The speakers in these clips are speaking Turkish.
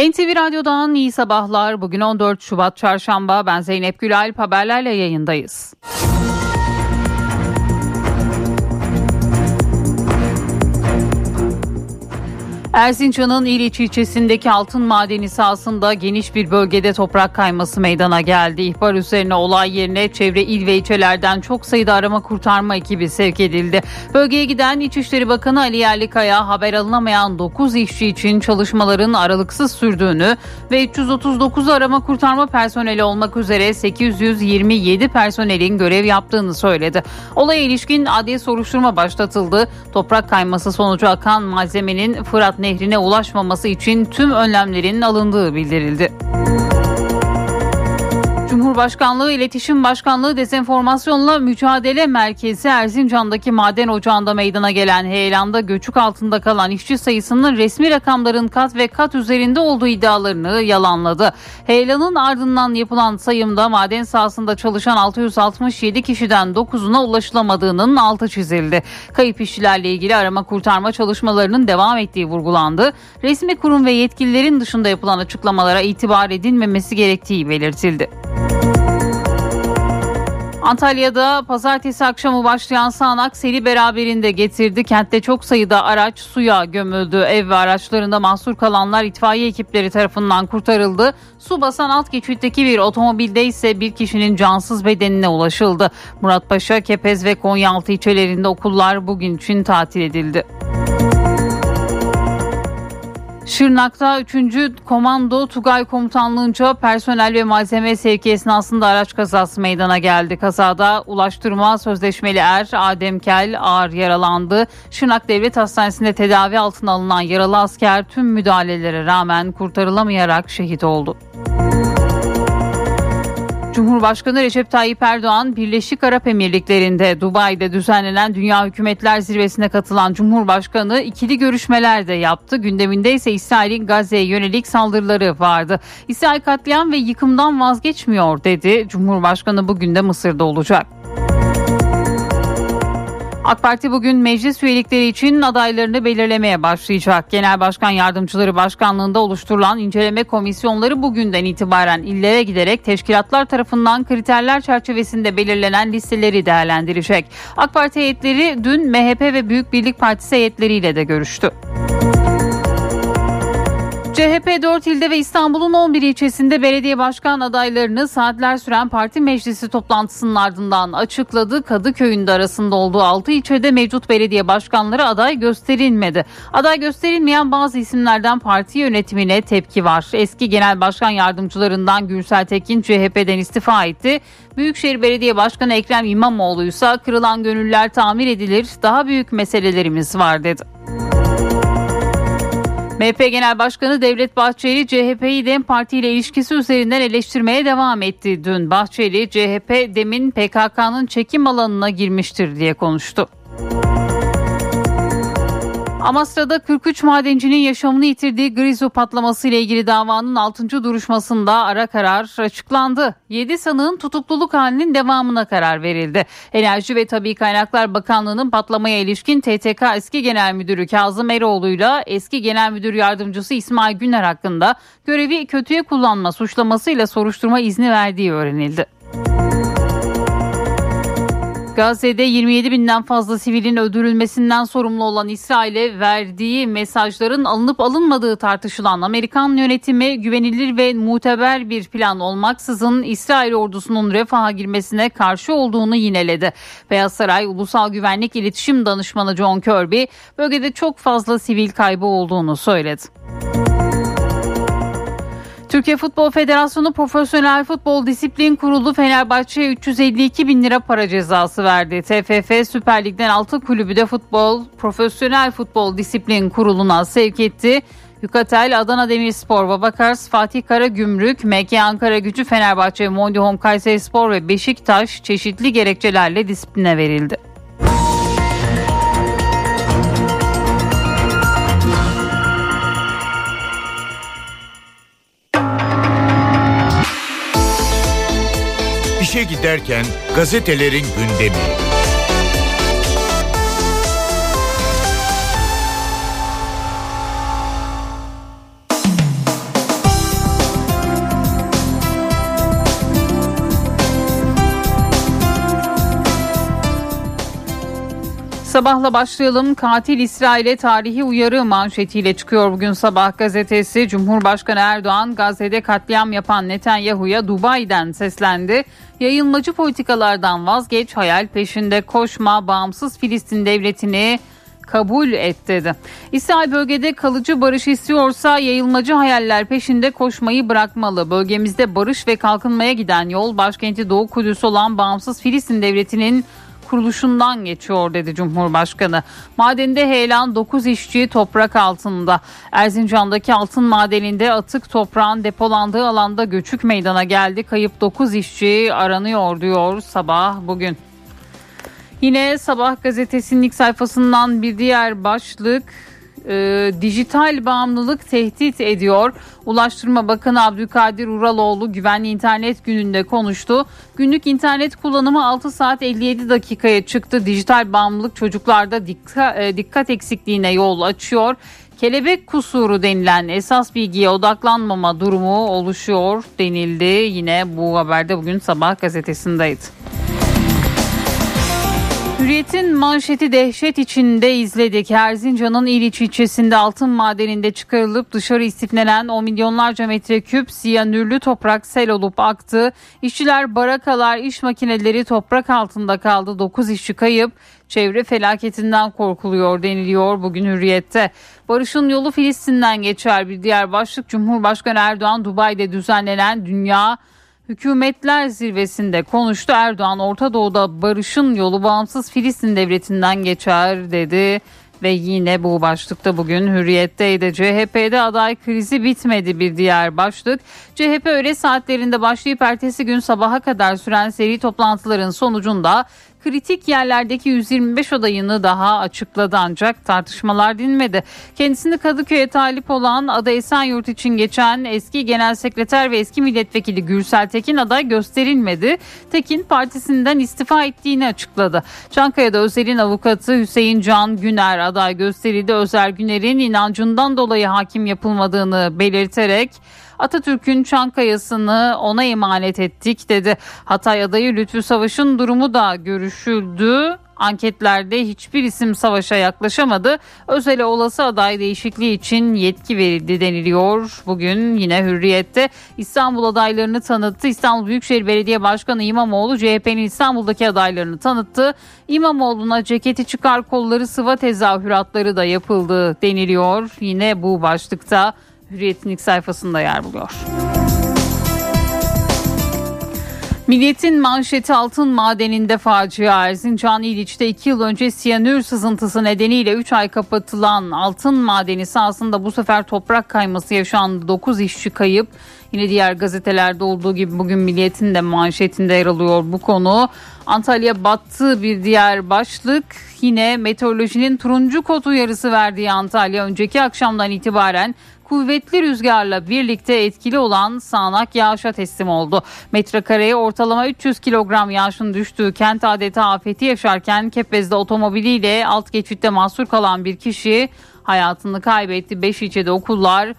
NTV Radyo'dan iyi sabahlar. Bugün 14 Şubat Çarşamba. Ben Zeynep Gülayl, haberlerle yayındayız. Erzincan'ın İliç ilçesindeki altın madeni sahasında geniş bir bölgede toprak kayması meydana geldi. İhbar üzerine olay yerine çevre il ve ilçelerden çok sayıda arama kurtarma ekibi sevk edildi. Bölgeye giden İçişleri Bakanı Ali Yerlikaya, haber alınamayan 9 işçi için çalışmaların aralıksız sürdüğünü ve 339 arama kurtarma personeli olmak üzere 827 personelin görev yaptığını söyledi. Olaya ilişkin adli soruşturma başlatıldı. Toprak kayması sonucu akan malzemenin Fırat Nehri'ne ulaşmaması için tüm önlemlerin alındığı bildirildi. Cumhurbaşkanlığı İletişim Başkanlığı Dezenformasyonla Mücadele Merkezi Erzincan'daki maden ocağında meydana gelen heyelanda göçük altında kalan işçi sayısının resmi rakamların kat ve kat üzerinde olduğu iddialarını yalanladı. Heyelanın ardından yapılan sayımda maden sahasında çalışan 667 kişiden 9'una ulaşılamadığının altı çizildi. Kayıp işçilerle ilgili arama kurtarma çalışmalarının devam ettiği vurgulandı. Resmi kurum ve yetkililerin dışında yapılan açıklamalara itibar edilmemesi gerektiği belirtildi. Antalya'da pazartesi akşamı başlayan sağanak seli beraberinde getirdi. Kentte çok sayıda araç suya gömüldü. Ev ve araçlarında mahsur kalanlar itfaiye ekipleri tarafından kurtarıldı. Su basan alt geçitteki bir otomobilde ise bir kişinin cansız bedenine ulaşıldı. Muratpaşa, Kepez ve Konyaaltı ilçelerinde okullar bugün için tatil edildi. Şırnak'ta 3. Komando Tugay Komutanlığı'nca personel ve malzeme sevki esnasında araç kazası meydana geldi. Kazada ulaştırma sözleşmeli er Adem Kel ağır yaralandı. Şırnak Devlet Hastanesi'nde tedavi altına alınan yaralı asker tüm müdahalelere rağmen kurtarılamayarak şehit oldu. Cumhurbaşkanı Recep Tayyip Erdoğan, Birleşik Arap Emirlikleri'nde Dubai'de düzenlenen Dünya Hükümetler Zirvesi'ne katılan Cumhurbaşkanı ikili görüşmeler de yaptı. Gündeminde ise İsrail'in Gazze'ye yönelik saldırıları vardı. İsrail katliam ve yıkımdan vazgeçmiyor dedi. Cumhurbaşkanı bugün de Mısır'da olacak. AK Parti bugün meclis üyelikleri için adaylarını belirlemeye başlayacak. Genel Başkan Yardımcıları Başkanlığında oluşturulan inceleme komisyonları bugünden itibaren illere giderek teşkilatlar tarafından kriterler çerçevesinde belirlenen listeleri değerlendirecek. AK Parti heyetleri dün MHP ve Büyük Birlik Partisi heyetleriyle de görüştü. CHP 4 ilde ve İstanbul'un 11 ilçesinde belediye başkan adaylarını saatler süren parti meclisi toplantısının ardından açıkladı. Kadıköy'ün de arasında olduğu 6 ilçede mevcut belediye başkanları aday gösterilmedi. Aday gösterilmeyen bazı isimlerden parti yönetimine tepki var. Eski genel başkan yardımcılarından Gürsel Tekin CHP'den istifa etti. Büyükşehir Belediye Başkanı Ekrem İmamoğlu ise kırılan gönüller tamir edilir, daha büyük meselelerimiz var dedi. MHP Genel Başkanı Devlet Bahçeli, CHP'yi DEM Parti ile ilişkisi üzerinden eleştirmeye devam etti. Dün Bahçeli, CHP DEM'in PKK'nın çekim alanına girmiştir diye konuştu. Amasra'da 43 madencinin yaşamını yitirdiği grizu patlaması ile ilgili davanın 6. duruşmasında ara karar açıklandı. 7 sanığın tutukluluk halinin devamına karar verildi. Enerji ve Tabii Kaynaklar Bakanlığı'nın patlamaya ilişkin TTK eski genel müdürü Kazım Eroğlu'yla eski genel müdür yardımcısı İsmail Güner hakkında görevi kötüye kullanma suçlamasıyla soruşturma izni verdiği öğrenildi. Gazze'de 27 binden fazla sivilin öldürülmesinden sorumlu olan İsrail'e verdiği mesajların alınıp alınmadığı tartışılan Amerikan yönetimi, güvenilir ve muteber bir plan olmaksızın İsrail ordusunun refaha girmesine karşı olduğunu yineledi. Beyaz Saray Ulusal Güvenlik İletişim Danışmanı John Kirby, bölgede çok fazla sivil kaybı olduğunu söyledi. Türkiye Futbol Federasyonu Profesyonel Futbol Disiplin Kurulu Fenerbahçe'ye 352 bin lira para cezası verdi. TFF Süper Lig'den 6 kulübü de Profesyonel Futbol Disiplin Kurulu'na sevk etti. Yukatel, Adana Demirspor, Babakars, Fatih Karagümrük, MK Ankaragücü, Fenerbahçe, Mondihom Kayserispor ve Beşiktaş çeşitli gerekçelerle disipline verildi. İşe giderken gazetelerin gündemi. Sabah'la başlayalım. Katil İsrail'e tarihi uyarı manşetiyle çıkıyor bugün Sabah gazetesi. Cumhurbaşkanı Erdoğan, Gazze'de katliam yapan Netanyahu'ya Dubai'den seslendi. Yayılmacı politikalardan vazgeç, hayal peşinde koşma, bağımsız Filistin devletini kabul et dedi. İsrail bölgede kalıcı barış istiyorsa yayılmacı hayaller peşinde koşmayı bırakmalı. Bölgemizde barış ve kalkınmaya giden yol başkenti Doğu Kudüs olan bağımsız Filistin devletinin kuruluşundan geçiyor dedi Cumhurbaşkanı. Madende heyelan, 9 işçi toprak altında. Erzincan'daki altın madeninde atık toprağın depolandığı alanda göçük meydana geldi. Kayıp 9 işçi aranıyor diyor Sabah bugün. Yine Sabah gazetesinin ilk sayfasından bir diğer başlık, dijital bağımlılık tehdit ediyor. Ulaştırma Bakanı Abdülkadir Uraloğlu Güvenli İnternet Günü'nde konuştu. Günlük internet kullanımı 6 saat 57 dakikaya çıktı. Dijital bağımlılık çocuklarda dikkat eksikliğine yol açıyor. Kelebek kusuru denilen esas bilgiye odaklanmama durumu oluşuyor denildi. Yine bu haberde bugün Sabah gazetesindeydi. Hürriyet'in manşeti dehşet içinde izledik. Erzincan'ın İliç ilçesinde altın madeninde çıkarılıp dışarı istiflenen o milyonlarca metreküp siyanürlü toprak sel olup aktı. İşçiler, barakalar, iş makineleri toprak altında kaldı. 9 işçi kayıp. Çevre felaketinden korkuluyor deniliyor bugün Hürriyet'te. Barış'ın yolu Filistin'den geçer bir diğer başlık. Cumhurbaşkanı Erdoğan Dubai'de düzenlenen Dünya Hükümetler Zirvesi'nde konuştu. Erdoğan, Orta Doğu'da barışın yolu bağımsız Filistin devletinden geçer dedi ve yine bu başlıkta bugün Hürriyet'teydi. CHP'de aday krizi bitmedi bir diğer başlık. CHP öğle saatlerinde başlayıp ertesi gün sabaha kadar süren seri toplantıların sonucunda kritik yerlerdeki 125 adayını daha açıkladı, ancak tartışmalar dinmedi. Kendisini Kadıköy'e talip olan, adı Esenyurt için geçen eski genel sekreter ve eski milletvekili Gürsel Tekin aday gösterilmedi. Tekin partisinden istifa ettiğini açıkladı. Çankaya'da Özel'in avukatı Hüseyin Can Güner aday gösterildi. Özel, Güner'in inancından dolayı hakim yapılmadığını belirterek Atatürk'ün Çankaya'sını ona emanet ettik dedi. Hatay adayı Lütfü Savaş'ın durumu da görüşüldü. Anketlerde hiçbir isim Savaş'a yaklaşamadı. Özel'e olası aday değişikliği için yetki verildi deniliyor. Bugün yine Hürriyet'te İstanbul adaylarını tanıttı. İstanbul Büyükşehir Belediye Başkanı İmamoğlu CHP'nin İstanbul'daki adaylarını tanıttı. İmamoğlu'na ceketi çıkar, kolları sıva tezahüratları da yapıldı deniliyor. Yine bu başlıkta Hürriyet'in ilk sayfasında yer buluyor. Milliyet'in manşeti altın madeninde facia. Erzincan İliç'te 2 yıl önce siyanür sızıntısı nedeniyle 3 ay kapatılan altın madeni sahasında bu sefer toprak kayması yaşandı. 9 işçi kayıp. Yine diğer gazetelerde olduğu gibi bugün Milliyet'in de manşetinde yer alıyor bu konu. Antalya battı bir diğer başlık. Yine meteorolojinin turuncu kod uyarısı verdiği Antalya, önceki akşamdan itibaren kuvvetli rüzgarla birlikte etkili olan sağanak yağışa teslim oldu. Metrekareye ortalama 300 kilogram yağışın düştüğü kent adeta afeti yaşarken, Kepez'de otomobiliyle alt geçitte mahsur kalan bir kişi hayatını kaybetti. 5 ilçede okullar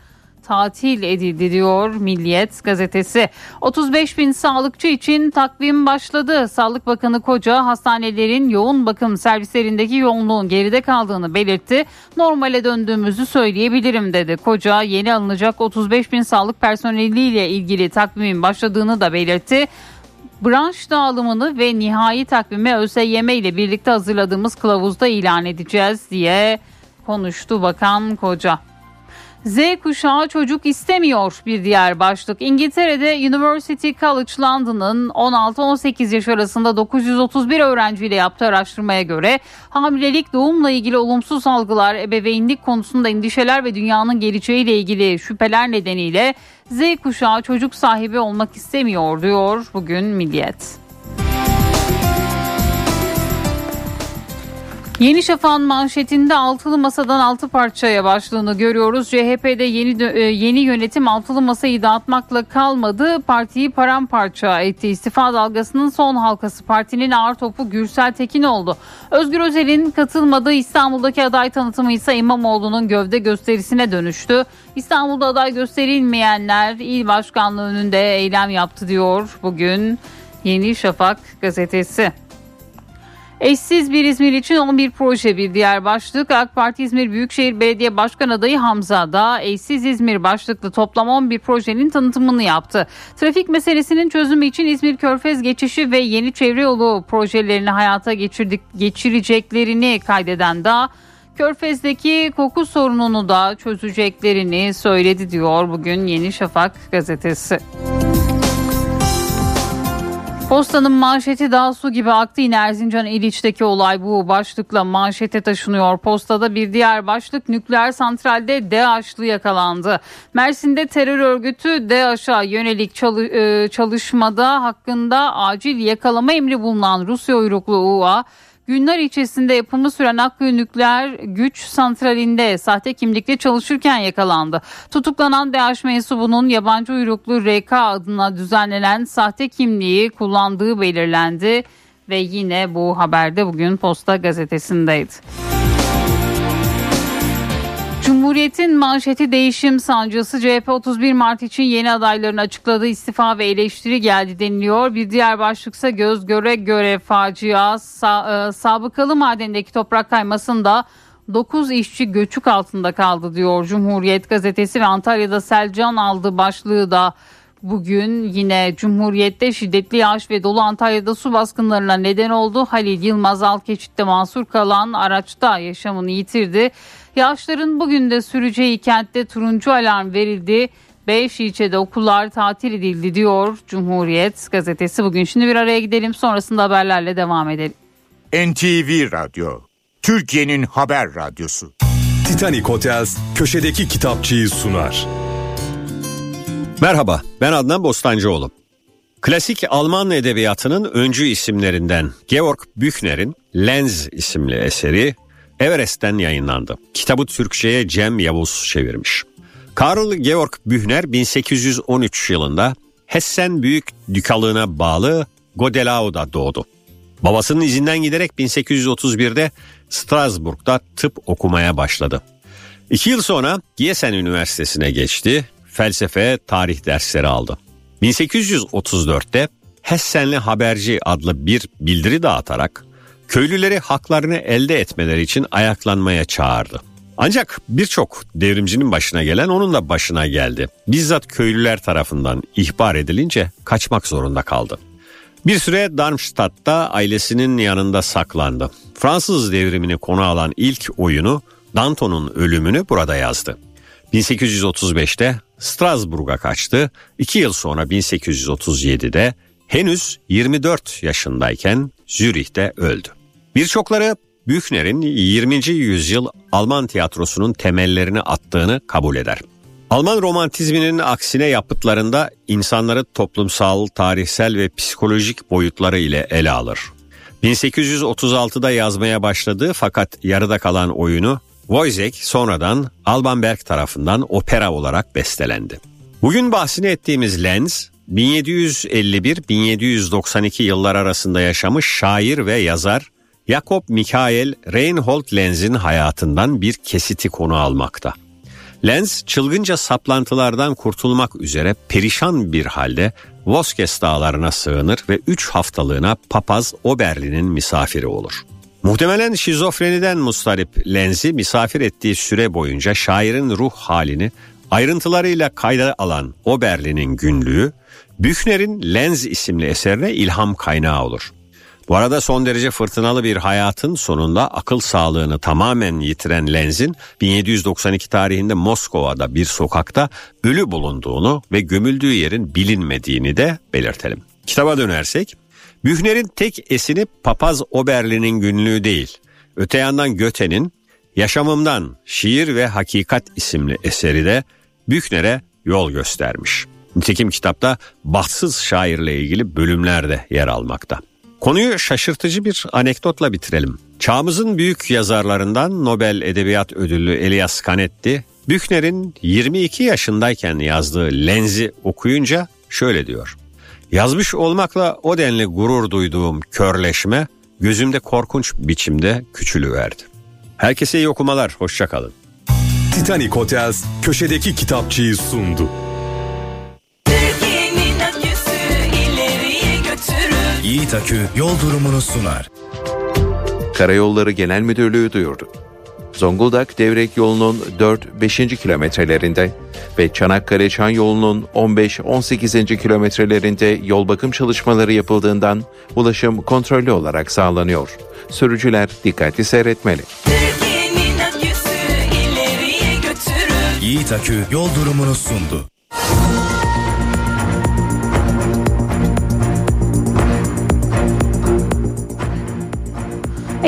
tatil edildi diyor Milliyet gazetesi. 35 bin sağlıkçı için takvim başladı. Sağlık Bakanı Koca, hastanelerin yoğun bakım servislerindeki yoğunluğun geride kaldığını belirtti. Normale döndüğümüzü söyleyebilirim dedi. Koca, yeni alınacak 35 bin sağlık personeliyle ilgili takvimin başladığını da belirtti. Branş dağılımını ve nihai takvimi ÖSYM ile birlikte hazırladığımız kılavuzda ilan edeceğiz diye konuştu Bakan Koca. Z kuşağı çocuk istemiyor bir diğer başlık. İngiltere'de University College London'ın 16-18 yaş arasında 931 öğrenciyle yaptığı araştırmaya göre hamilelik, doğumla ilgili olumsuz algılar, ebeveynlik konusunda endişeler ve dünyanın geleceğiyle ilgili şüpheler nedeniyle Z kuşağı çocuk sahibi olmak istemiyor diyor bugün Milliyet. Yeni Şafak'ın manşetinde altılı masadan 6 parçaya başlığını görüyoruz. CHP'de yeni yönetim altılı masayı dağıtmakla kalmadı. Partiyi paramparça etti. İstifa dalgasının son halkası partinin ağır topu Gürsel Tekin oldu. Özgür Özel'in katılmadığı İstanbul'daki aday tanıtımı ise İmamoğlu'nun gövde gösterisine dönüştü. İstanbul'da aday gösterilmeyenler il başkanlığı önünde eylem yaptı diyor bugün Yeni Şafak gazetesi. Eşsiz bir İzmir için 11 proje bir diğer başlık. AK Parti İzmir Büyükşehir Belediye Başkan Adayı Hamza Dağ, Eşsiz İzmir başlıklı toplam 11 projenin tanıtımını yaptı. Trafik meselesinin çözümü için İzmir Körfez geçişi ve yeni çevre yolu projelerini hayata geçireceklerini kaydeden Dağ, Körfez'deki koku sorununu da çözeceklerini söyledi diyor bugün Yeni Şafak gazetesi. Postanın manşeti daha su gibi aktı. Yine Erzincan İliç'teki olay bu başlıkla manşete taşınıyor. Postada bir diğer başlık, nükleer santralde DEAŞ'lı yakalandı. Mersin'de terör örgütü DEAŞ'a yönelik çalışmada hakkında acil yakalama emri bulunan Rusya uyruklu UA, Günler ilçesinde yapımı süren Akkuyu Nükleer Güç Santrali'nde sahte kimlikle çalışırken yakalandı. Tutuklanan DEAŞ mensubunun yabancı uyruklu RK adına düzenlenen sahte kimliği kullandığı belirlendi ve yine bu haberde bugün Posta gazetesindeydi. Cumhuriyet'in manşeti değişim sancısı. CHP 31 Mart için yeni adaylarını açıkladığı istifa ve eleştiri geldi deniliyor. Bir diğer başlıksa göz göre göre facia. Sabıkalı madendeki toprak kaymasında 9 işçi göçük altında kaldı diyor Cumhuriyet gazetesi ve Antalya'da sel can aldı başlığı da bugün yine Cumhuriyet'te. Şiddetli yağış ve dolu Antalya'da su baskınlarına neden oldu. Halil Yılmaz alt geçitte mahsur kalan araçta yaşamını yitirdi. Yağışların bugün de süreceği kentte turuncu alarm verildi. 5 ilçede okullar tatil edildi diyor Cumhuriyet gazetesi bugün. Şimdi bir araya gidelim, sonrasında haberlerle devam edelim. NTV Radyo, Türkiye'nin haber radyosu. Titanic Hotels köşedeki kitapçıyı sunar. Merhaba, ben Adnan Bostancıoğlu. Klasik Alman edebiyatının öncü isimlerinden Georg Büchner'in Lenz isimli eseri Everest'ten yayınlandı. Kitabı Türkçe'ye Cem Yavuz çevirmiş. Karl Georg Büchner 1813 yılında Hessen Büyük Dükalığı'na bağlı Godelau'da doğdu. Babasının izinden giderek 1831'de Strasbourg'da tıp okumaya başladı. 2 yıl sonra Gießen Üniversitesi'ne geçti. Felsefe, tarih dersleri aldı. 1834'te Hessenli Haberci adlı bir bildiri dağıtarak köylüleri haklarını elde etmeleri için ayaklanmaya çağırdı. Ancak birçok devrimcinin başına gelen onun da başına geldi. Bizzat köylüler tarafından ihbar edilince kaçmak zorunda kaldı. Bir süre Darmstadt'ta ailesinin yanında saklandı. Fransız devrimini konu alan ilk oyunu, Danton'un ölümünü burada yazdı. 1835'te Strasbourg'a kaçtı. 2 yıl sonra 1837'de henüz 24 yaşındayken Zürih'te öldü. Birçokları Büchner'in 20. yüzyıl Alman tiyatrosunun temellerini attığını kabul eder. Alman romantizminin aksine yapıtlarında insanları toplumsal, tarihsel ve psikolojik boyutları ile ele alır. 1836'da yazmaya başladığı fakat yarıda kalan oyunu Wojciech sonradan Alban Berg tarafından opera olarak bestelendi. Bugün bahsini ettiğimiz Lenz, 1751-1792 yılları arasında yaşamış şair ve yazar Jakob Michael Reinhold Lenz'in hayatından bir kesiti konu almakta. Lenz, çılgınca saplantılardan kurtulmak üzere perişan bir halde Vosges dağlarına sığınır ve 3 haftalığına papaz Oberlin'in misafiri olur. Muhtemelen şizofreniden mustarip Lenz'i misafir ettiği süre boyunca şairin ruh halini ayrıntılarıyla kayda alan Oberlin'in günlüğü, Büchner'in Lenz isimli eserine ilham kaynağı olur. Bu arada son derece fırtınalı bir hayatın sonunda akıl sağlığını tamamen yitiren Lenz'in 1792 tarihinde Moskova'da bir sokakta ölü bulunduğunu ve gömüldüğü yerin bilinmediğini de belirtelim. Kitaba dönersek, Büchner'in tek esini papaz Oberlin'in günlüğü değil, öte yandan Göte'nin Yaşamımdan Şiir ve Hakikat isimli eseri de Büchner'e yol göstermiş. Nitekim kitapta bahtsız şairle ilgili bölümler de yer almakta. Konuyu şaşırtıcı bir anekdotla bitirelim. Çağımızın büyük yazarlarından Nobel Edebiyat Ödüllü Elias Canetti, Büchner'in 22 yaşındayken yazdığı Lenz'i okuyunca şöyle diyor: "Yazmış olmakla o denli gurur duyduğum körleşme gözümde korkunç biçimde küçülüverdi." Herkese iyi okumalar, hoşça kalın. Titanic Hotels köşedeki kitapçıyı sundu. Türkiye'nin aküsü ileriye götürür. Yiğit Akü yol durumunu sunar. Karayolları Genel Müdürlüğü duyurdu. Zonguldak Devrek yolunun 4-5. kilometrelerinde ve Çanakkale-Çan yolunun 15-18. kilometrelerinde yol bakım çalışmaları yapıldığından ulaşım kontrollü olarak sağlanıyor. Sürücüler dikkatli seyretmeli. Yiğit Akü yol durumunu sundu.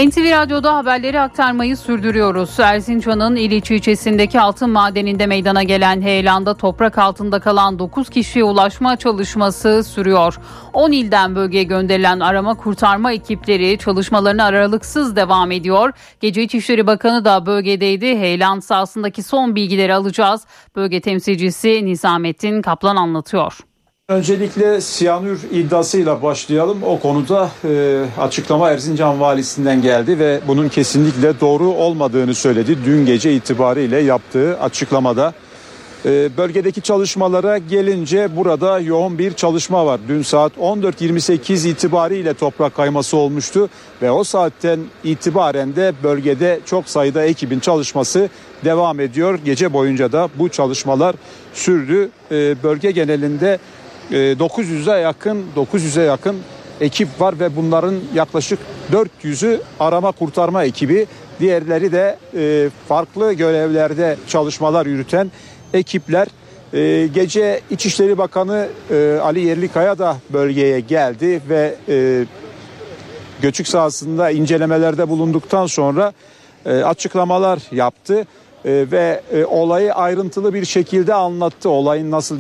NTV Radyo'da haberleri aktarmayı sürdürüyoruz. Erzincan'ın İliç ilçesindeki altın madeninde meydana gelen heyelanda toprak altında kalan 9 kişiye ulaşma çalışması sürüyor. 10 ilden bölgeye gönderilen arama kurtarma ekipleri çalışmalarına aralıksız devam ediyor. Gece İçişleri Bakanı da bölgedeydi. Heyelan sahasındaki son bilgileri alacağız. Bölge temsilcisi Nizamettin Kaplan anlatıyor. Öncelikle Siyanür iddiasıyla başlayalım. O konuda açıklama Erzincan valisinden geldi ve bunun kesinlikle doğru olmadığını söyledi. Dün gece itibariyle yaptığı açıklamada. Bölgedeki çalışmalara gelince burada yoğun bir çalışma var. Dün saat 14.28 itibariyle toprak kayması olmuştu ve o saatten itibaren de bölgede çok sayıda ekibin çalışması devam ediyor. Gece boyunca da bu çalışmalar sürdü. Bölge genelinde 900'e yakın ekip var ve bunların yaklaşık 400'ü arama kurtarma ekibi. Diğerleri de farklı görevlerde çalışmalar yürüten ekipler. Gece İçişleri Bakanı Ali Yerlikaya da bölgeye geldi ve göçük sahasında incelemelerde bulunduktan sonra açıklamalar yaptı. Ve olayı ayrıntılı bir şekilde anlattı. Olayın nasıl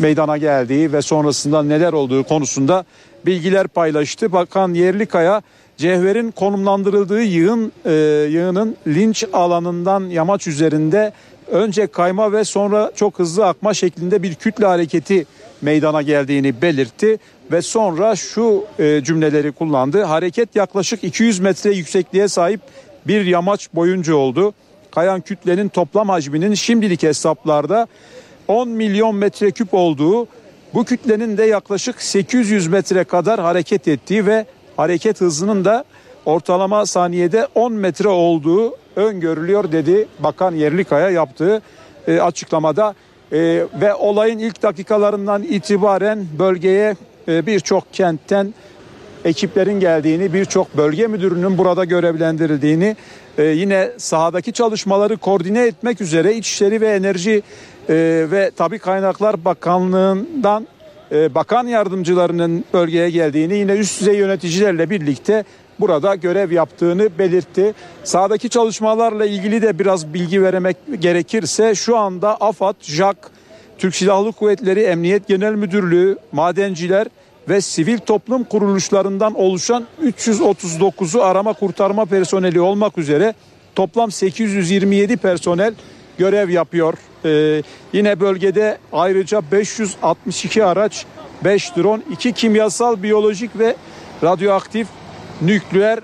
meydana geldiği ve sonrasında neler olduğu konusunda bilgiler paylaştı. Bakan Yerlikaya, cevherin konumlandırıldığı yığının linç alanından yamaç üzerinde önce kayma ve sonra çok hızlı akma şeklinde bir kütle hareketi meydana geldiğini belirtti. Ve sonra şu cümleleri kullandı. Hareket yaklaşık 200 metre yüksekliğe sahip bir yamaç boyunca oldu. Kayan kütlenin toplam hacminin şimdilik hesaplarda 10 milyon metreküp olduğu, bu kütlenin de yaklaşık 800 metre kadar hareket ettiği ve hareket hızının da ortalama saniyede 10 metre olduğu öngörülüyor dedi Bakan Yerlikaya yaptığı açıklamada. Ve olayın ilk dakikalarından itibaren bölgeye birçok kentten ekiplerin geldiğini, birçok bölge müdürünün burada görevlendirildiğini, yine sahadaki çalışmaları koordine etmek üzere İçişleri ve Enerji ve Tabi Kaynaklar Bakanlığı'ndan bakan yardımcılarının bölgeye geldiğini, yine üst düzey yöneticilerle birlikte burada görev yaptığını belirtti. Sahadaki çalışmalarla ilgili de biraz bilgi vermek gerekirse şu anda AFAD, JAK, Türk Silahlı Kuvvetleri, Emniyet Genel Müdürlüğü, madenciler ve sivil toplum kuruluşlarından oluşan 339'u arama kurtarma personeli olmak üzere toplam 827 personel görev yapıyor. Yine bölgede ayrıca 562 araç, 5 drone, 2 kimyasal, biyolojik ve radyoaktif nükleer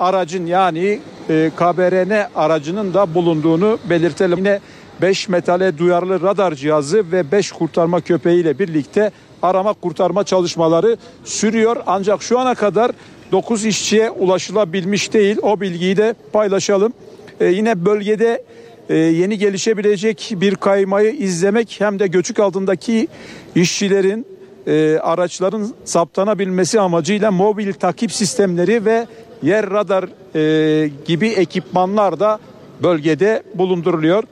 aracın yani KBRN aracının da bulunduğunu belirtelim. Yine 5 metale duyarlı radar cihazı ve 5 kurtarma köpeğiyle birlikte arama kurtarma çalışmaları sürüyor. Ancak şu ana kadar 9 işçiye ulaşılabilmiş değil. O bilgiyi de paylaşalım. Yine bölgede yeni gelişebilecek bir kaymayı izlemek hem de göçük altındaki işçilerin araçların saptanabilmesi amacıyla mobil takip sistemleri ve yer radar gibi ekipmanlar da bölgede bulunduruluyor.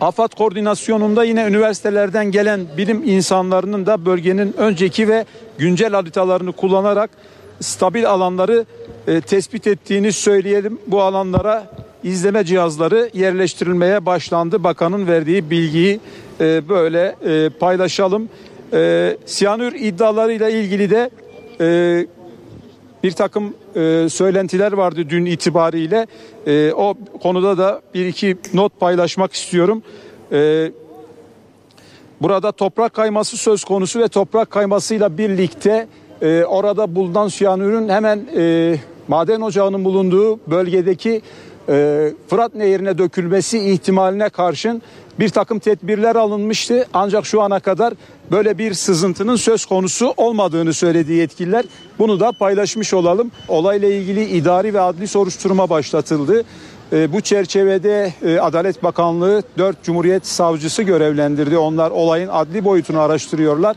AFAD koordinasyonunda yine üniversitelerden gelen bilim insanlarının da bölgenin önceki ve güncel haritalarını kullanarak stabil alanları tespit ettiğini söyleyelim. Bu alanlara izleme cihazları yerleştirilmeye başlandı. Bakanın verdiği bilgiyi böyle paylaşalım. Siyanür iddialarıyla ilgili de bir takım söylentiler vardı dün itibariyle. O konuda da bir iki not paylaşmak istiyorum. Burada toprak kayması söz konusu ve toprak kaymasıyla birlikte orada bulunan siyanürün hemen maden ocağının bulunduğu bölgedeki Fırat Nehri'ne dökülmesi ihtimaline karşın bir takım tedbirler alınmıştı ancak şu ana kadar böyle bir sızıntının söz konusu olmadığını söyledi yetkililer. Bunu da paylaşmış olalım. Olayla ilgili idari ve adli soruşturma başlatıldı. Bu çerçevede Adalet Bakanlığı 4 Cumhuriyet Savcısı görevlendirdi. Onlar olayın adli boyutunu araştırıyorlar.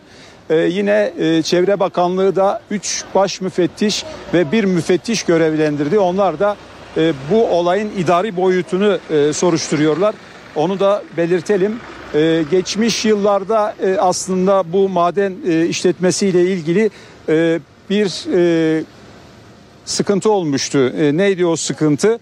Yine Çevre Bakanlığı da 3 baş müfettiş ve 1 müfettiş görevlendirdi. Onlar da bu olayın idari boyutunu soruşturuyorlar. Onu da belirtelim. Geçmiş yıllarda aslında bu maden işletmesiyle ilgili bir sıkıntı olmuştu. Neydi o sıkıntı?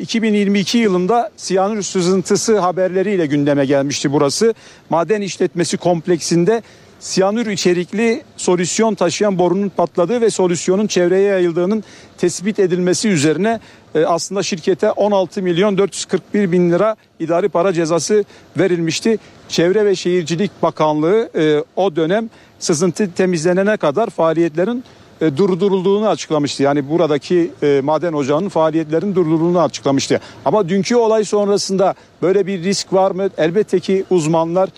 2022 yılında Siyanür sızıntısı haberleriyle gündeme gelmişti burası. Maden işletmesi kompleksinde siyanür içerikli solüsyon taşıyan borunun patladığı ve solüsyonun çevreye yayıldığının tespit edilmesi üzerine aslında şirkete 16 milyon 441 bin lira idari para cezası verilmişti. Çevre ve Şehircilik Bakanlığı o dönem sızıntı temizlenene kadar faaliyetlerin durdurulduğunu açıklamıştı. Yani buradaki maden ocağının faaliyetlerinin durdurulduğunu açıklamıştı. Ama dünkü olay sonrasında böyle bir risk var mı? Elbette ki uzmanlar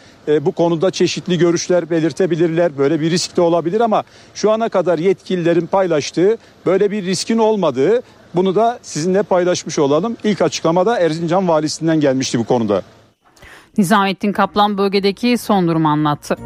bu konuda çeşitli görüşler belirtebilirler. Böyle bir risk de olabilir ama şu ana kadar yetkililerin paylaştığı böyle bir riskin olmadığı, bunu da sizinle paylaşmış olalım. İlk açıklamada Erzincan valisinden gelmişti bu konuda. Nizamettin Kaplan bölgedeki son durumu anlattı.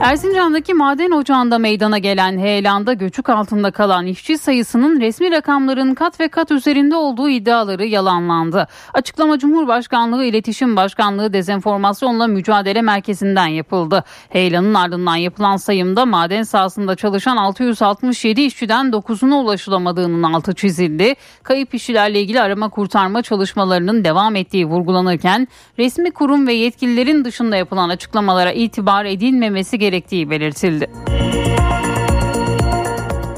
Erzincan'daki maden ocağında meydana gelen heyelanda göçük altında kalan işçi sayısının resmi rakamların kat ve kat üzerinde olduğu iddiaları yalanlandı. Açıklama Cumhurbaşkanlığı İletişim Başkanlığı Dezenformasyonla Mücadele Merkezi'nden yapıldı. Heyelanın ardından yapılan sayımda maden sahasında çalışan 667 işçiden 9'una ulaşılamadığının altı çizildi. Kayıp işçilerle ilgili arama kurtarma çalışmalarının devam ettiği vurgulanırken resmi kurum ve yetkililerin dışında yapılan açıklamalara itibar edilmemesi gerektiği belirtildi.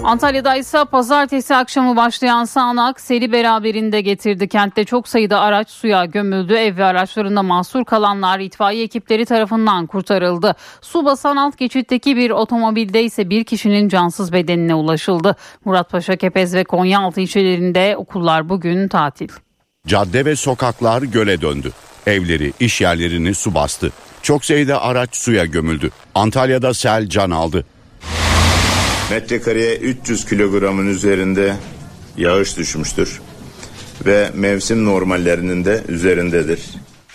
Antalya'da ise pazartesi akşamı başlayan sağanak seli beraberinde getirdi. Kentte çok sayıda araç suya gömüldü. Ev ve araçlarında mahsur kalanlar itfaiye ekipleri tarafından kurtarıldı. Su basan alt geçitteki bir otomobilde ise bir kişinin cansız bedenine ulaşıldı. Muratpaşa, Kepez ve Konyaaltı ilçelerinde okullar bugün tatil. Cadde ve sokaklar göle döndü. Evleri, iş yerlerini su bastı. Çok sayıda araç suya gömüldü. Antalya'da sel can aldı. Metrekareye 300 kilogramın üzerinde yağış düşmüştür. Ve mevsim normallerinin de üzerindedir.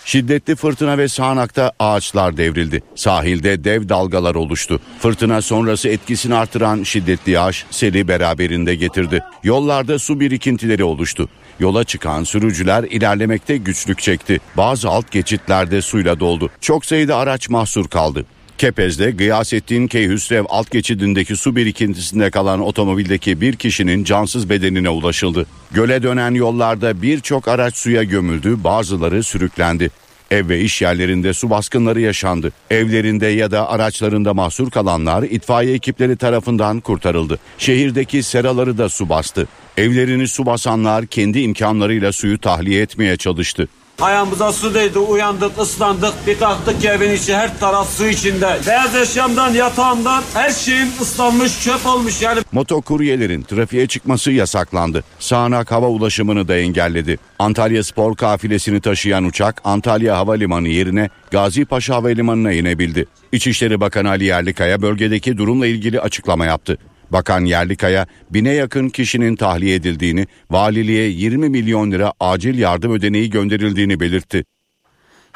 Şiddetli fırtına ve sağanakta ağaçlar devrildi. Sahilde dev dalgalar oluştu. Fırtına sonrası etkisini artıran şiddetli yağış seli beraberinde getirdi. Yollarda su birikintileri oluştu. Yola çıkan sürücüler ilerlemekte güçlük çekti. Bazı alt geçitlerde suyla doldu. Çok sayıda araç mahsur kaldı. Kepez'de Gıyasettin Keyhüsrev alt geçidindeki su birikintisinde kalan otomobildeki bir kişinin cansız bedenine ulaşıldı. Göle dönen yollarda birçok araç suya gömüldü, bazıları sürüklendi. Ev ve iş yerlerinde su baskınları yaşandı. Evlerinde ya da araçlarında mahsur kalanlar itfaiye ekipleri tarafından kurtarıldı. Şehirdeki seraları da su bastı. Evlerini su basanlar kendi imkanlarıyla suyu tahliye etmeye çalıştı. Ayağımıza su değdi, uyandık, ıslandık, bir kalktık ki evin içi her taraf su içinde. Beyaz eşyamdan, yatağımdan her şeyim ıslanmış, çöp olmuş yani. Motokuryelerin trafiğe çıkması yasaklandı. Sağanak hava ulaşımını da engelledi. Antalya Spor kafilesini taşıyan uçak Antalya Havalimanı yerine Gazipaşa Havalimanı'na inebildi. İçişleri Bakanı Ali Yerlikaya bölgedeki durumla ilgili açıklama yaptı. Bakan Yerlikaya 1000'e yakın kişinin tahliye edildiğini, valiliğe 20 milyon lira acil yardım ödeneği gönderildiğini belirtti.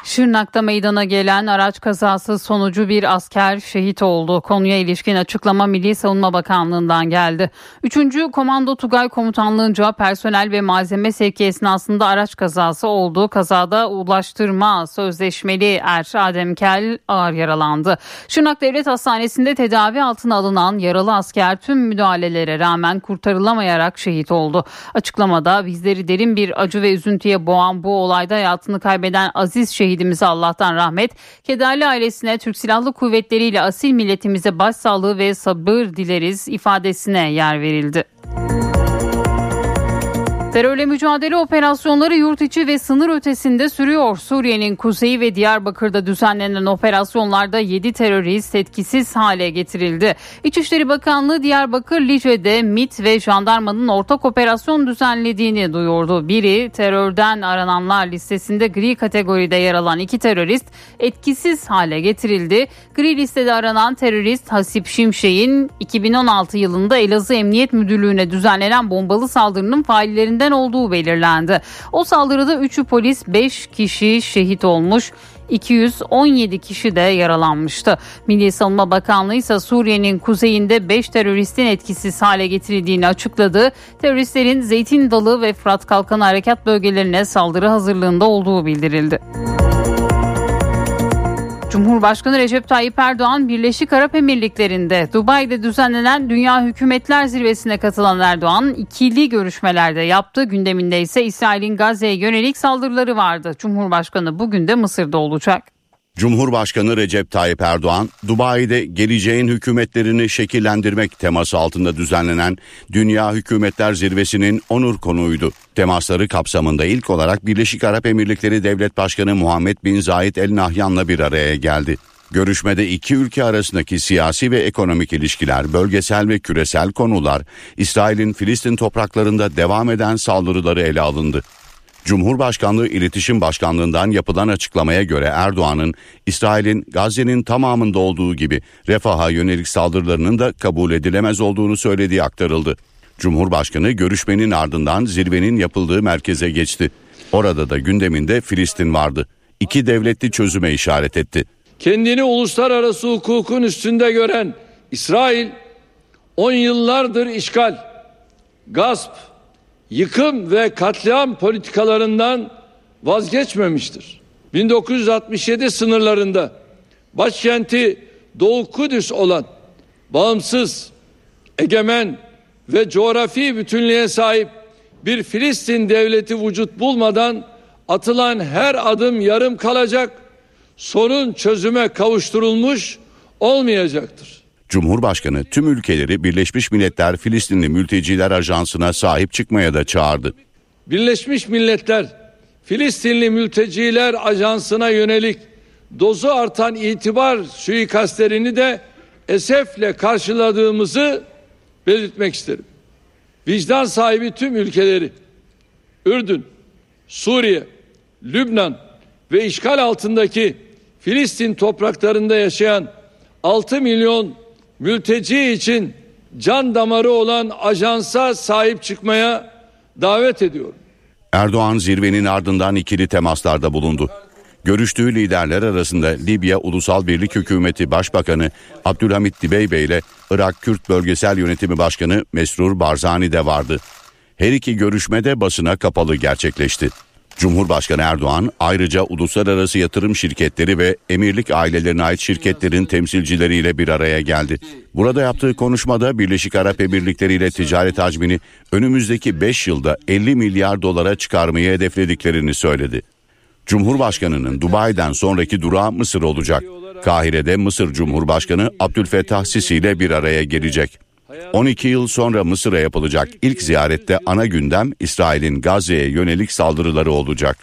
Şırnak'ta meydana gelen araç kazası sonucu bir asker şehit oldu. Konuya ilişkin açıklama Milli Savunma Bakanlığı'ndan geldi. 3. Komando Tugay Komutanlığı'nca personel ve malzeme sevki esnasında araç kazası oldu. Kazada ulaştırma sözleşmeli er Adem Kel ağır yaralandı. Şırnak Devlet Hastanesi'nde tedavi altına alınan yaralı asker tüm müdahalelere rağmen kurtarılamayarak şehit oldu. Açıklamada bizleri derin bir acı ve üzüntüye boğan bu olayda hayatını kaybeden aziz şehidimize Allah'tan rahmet, kederli ailesine, Türk Silahlı Kuvvetleri ile asil milletimize başsağlığı ve sabır dileriz ifadesine yer verildi. Terörle mücadele operasyonları yurt içi ve sınır ötesinde sürüyor. Suriye'nin kuzeyi ve Diyarbakır'da düzenlenen operasyonlarda 7 terörist etkisiz hale getirildi. İçişleri Bakanlığı Diyarbakır, Lice'de MİT ve jandarmanın ortak operasyon düzenlediğini duyurdu. Biri terörden arananlar listesinde gri kategoride yer alan 2 terörist etkisiz hale getirildi. Gri listede aranan terörist Hasip Şimşek'in 2016 yılında Elazığ Emniyet Müdürlüğü'ne düzenlenen bombalı saldırının faillerinden olduğu belirlendi. O saldırıda 3'ü polis, 5 kişi şehit olmuş, 217 kişi de yaralanmıştı. Milli Savunma Bakanlığı ise Suriye'nin kuzeyinde 5 teröristin etkisiz hale getirildiğini açıkladı. Teröristlerin Zeytin Dalı ve Fırat Kalkanı harekat bölgelerine saldırı hazırlığında olduğu bildirildi. Cumhurbaşkanı Recep Tayyip Erdoğan, Birleşik Arap Emirlikleri'nde Dubai'de düzenlenen Dünya Hükümetler Zirvesi'ne katılan Erdoğan, ikili görüşmelerde yaptı. Gündeminde ise İsrail'in Gazze'ye yönelik saldırıları vardı. Cumhurbaşkanı bugün de Mısır'da olacak. Cumhurbaşkanı Recep Tayyip Erdoğan, Dubai'de geleceğin hükümetlerini şekillendirmek teması altında düzenlenen Dünya Hükümetler Zirvesi'nin onur konuğuydu. Temasları kapsamında ilk olarak Birleşik Arap Emirlikleri Devlet Başkanı Muhammed bin Zayed El Nahyan'la bir araya geldi. Görüşmede iki ülke arasındaki siyasi ve ekonomik ilişkiler, bölgesel ve küresel konular, İsrail'in Filistin topraklarında devam eden saldırıları ele alındı. Cumhurbaşkanlığı İletişim Başkanlığı'ndan yapılan açıklamaya göre Erdoğan'ın İsrail'in Gazze'nin tamamında olduğu gibi Refah'a yönelik saldırılarının da kabul edilemez olduğunu söylediği aktarıldı. Cumhurbaşkanı görüşmenin ardından zirvenin yapıldığı merkeze geçti. Orada da gündeminde Filistin vardı. 2 devletli çözüme işaret etti. Kendini uluslararası hukukun üstünde gören İsrail 10 yıllardır işgal, gasp, yıkım ve katliam politikalarından vazgeçmemiştir. 1967 sınırlarında başkenti Doğu Kudüs olan bağımsız, egemen ve coğrafi bütünlüğe sahip bir Filistin devleti vücut bulmadan atılan her adım yarım kalacak, sorun çözüme kavuşturulmuş olmayacaktır. Cumhurbaşkanı tüm ülkeleri Birleşmiş Milletler Filistinli Mülteciler Ajansı'na sahip çıkmaya da çağırdı. Birleşmiş Milletler Filistinli Mülteciler Ajansı'na yönelik dozu artan itibar suikastlerini de esefle karşıladığımızı belirtmek isterim. Vicdan sahibi tüm ülkeleri Ürdün, Suriye, Lübnan ve işgal altındaki Filistin topraklarında yaşayan 6 milyon mülteci için can damarı olan ajansa sahip çıkmaya davet ediyorum. Erdoğan zirvenin ardından ikili temaslarda bulundu. Görüştüğü liderler arasında Libya Ulusal Birlik Hükümeti Başbakanı Abdülhamit Dibeybe ile Irak Kürt Bölgesel Yönetimi Başkanı Mesrur Barzani de vardı. Her iki görüşmede basına kapalı gerçekleşti. Cumhurbaşkanı Erdoğan ayrıca uluslararası yatırım şirketleri ve emirlik ailelerine ait şirketlerin temsilcileriyle bir araya geldi. Burada yaptığı konuşmada Birleşik Arap Emirlikleri ile ticaret hacmini önümüzdeki 5 yılda 50 milyar dolara çıkarmayı hedeflediklerini söyledi. Cumhurbaşkanının Dubai'den sonraki durağı Mısır olacak. Kahire'de Mısır Cumhurbaşkanı Abdülfettah Sisi ile bir araya gelecek. 12 yıl sonra Mısır'a yapılacak ilk ziyarette ana gündem İsrail'in Gazze'ye yönelik saldırıları olacak.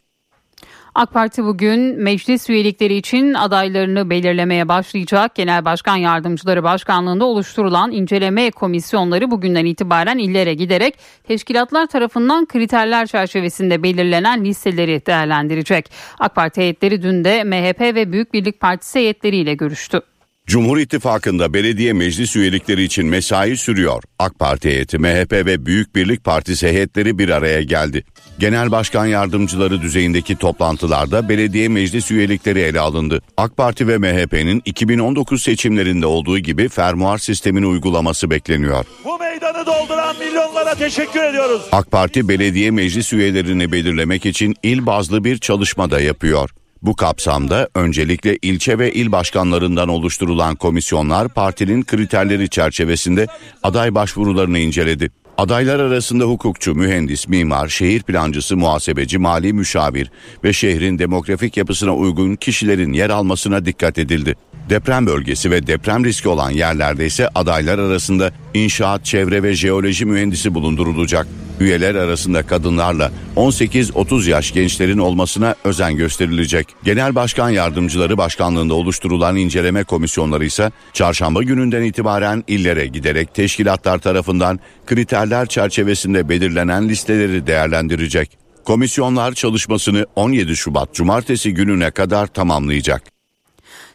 AK Parti bugün meclis üyelikleri için adaylarını belirlemeye başlayacak. Genel Başkan Yardımcıları Başkanlığı'nda oluşturulan inceleme komisyonları bugünden itibaren illere giderek teşkilatlar tarafından kriterler çerçevesinde belirlenen listeleri değerlendirecek. AK Parti heyetleri dün de MHP ve Büyük Birlik Partisi heyetleriyle görüştü. Cumhur İttifakı'nda belediye meclis üyelikleri için mesai sürüyor. AK Parti heyeti, MHP ve Büyük Birlik Partisi heyetleri bir araya geldi. Genel Başkan Yardımcıları düzeyindeki toplantılarda belediye meclis üyelikleri ele alındı. AK Parti ve MHP'nin 2019 seçimlerinde olduğu gibi fermuar sistemini uygulaması bekleniyor. Bu meydanı dolduran milyonlara teşekkür ediyoruz. AK Parti belediye meclis üyelerini belirlemek için il bazlı bir çalışma da yapıyor. Bu kapsamda öncelikle ilçe ve il başkanlarından oluşturulan komisyonlar partinin kriterleri çerçevesinde aday başvurularını inceledi. Adaylar arasında hukukçu, mühendis, mimar, şehir plancısı, muhasebeci, mali müşavir ve şehrin demografik yapısına uygun kişilerin yer almasına dikkat edildi. Deprem bölgesi ve deprem riski olan yerlerde ise adaylar arasında inşaat, çevre ve jeoloji mühendisi bulundurulacak. Üyeler arasında kadınlarla 18-30 yaş gençlerin olmasına özen gösterilecek. Genel Başkan Yardımcıları Başkanlığında oluşturulan inceleme komisyonları ise çarşamba gününden itibaren illere giderek teşkilatlar tarafından kriterler çerçevesinde belirlenen listeleri değerlendirecek. Komisyonlar çalışmasını 17 Şubat Cumartesi gününe kadar tamamlayacak.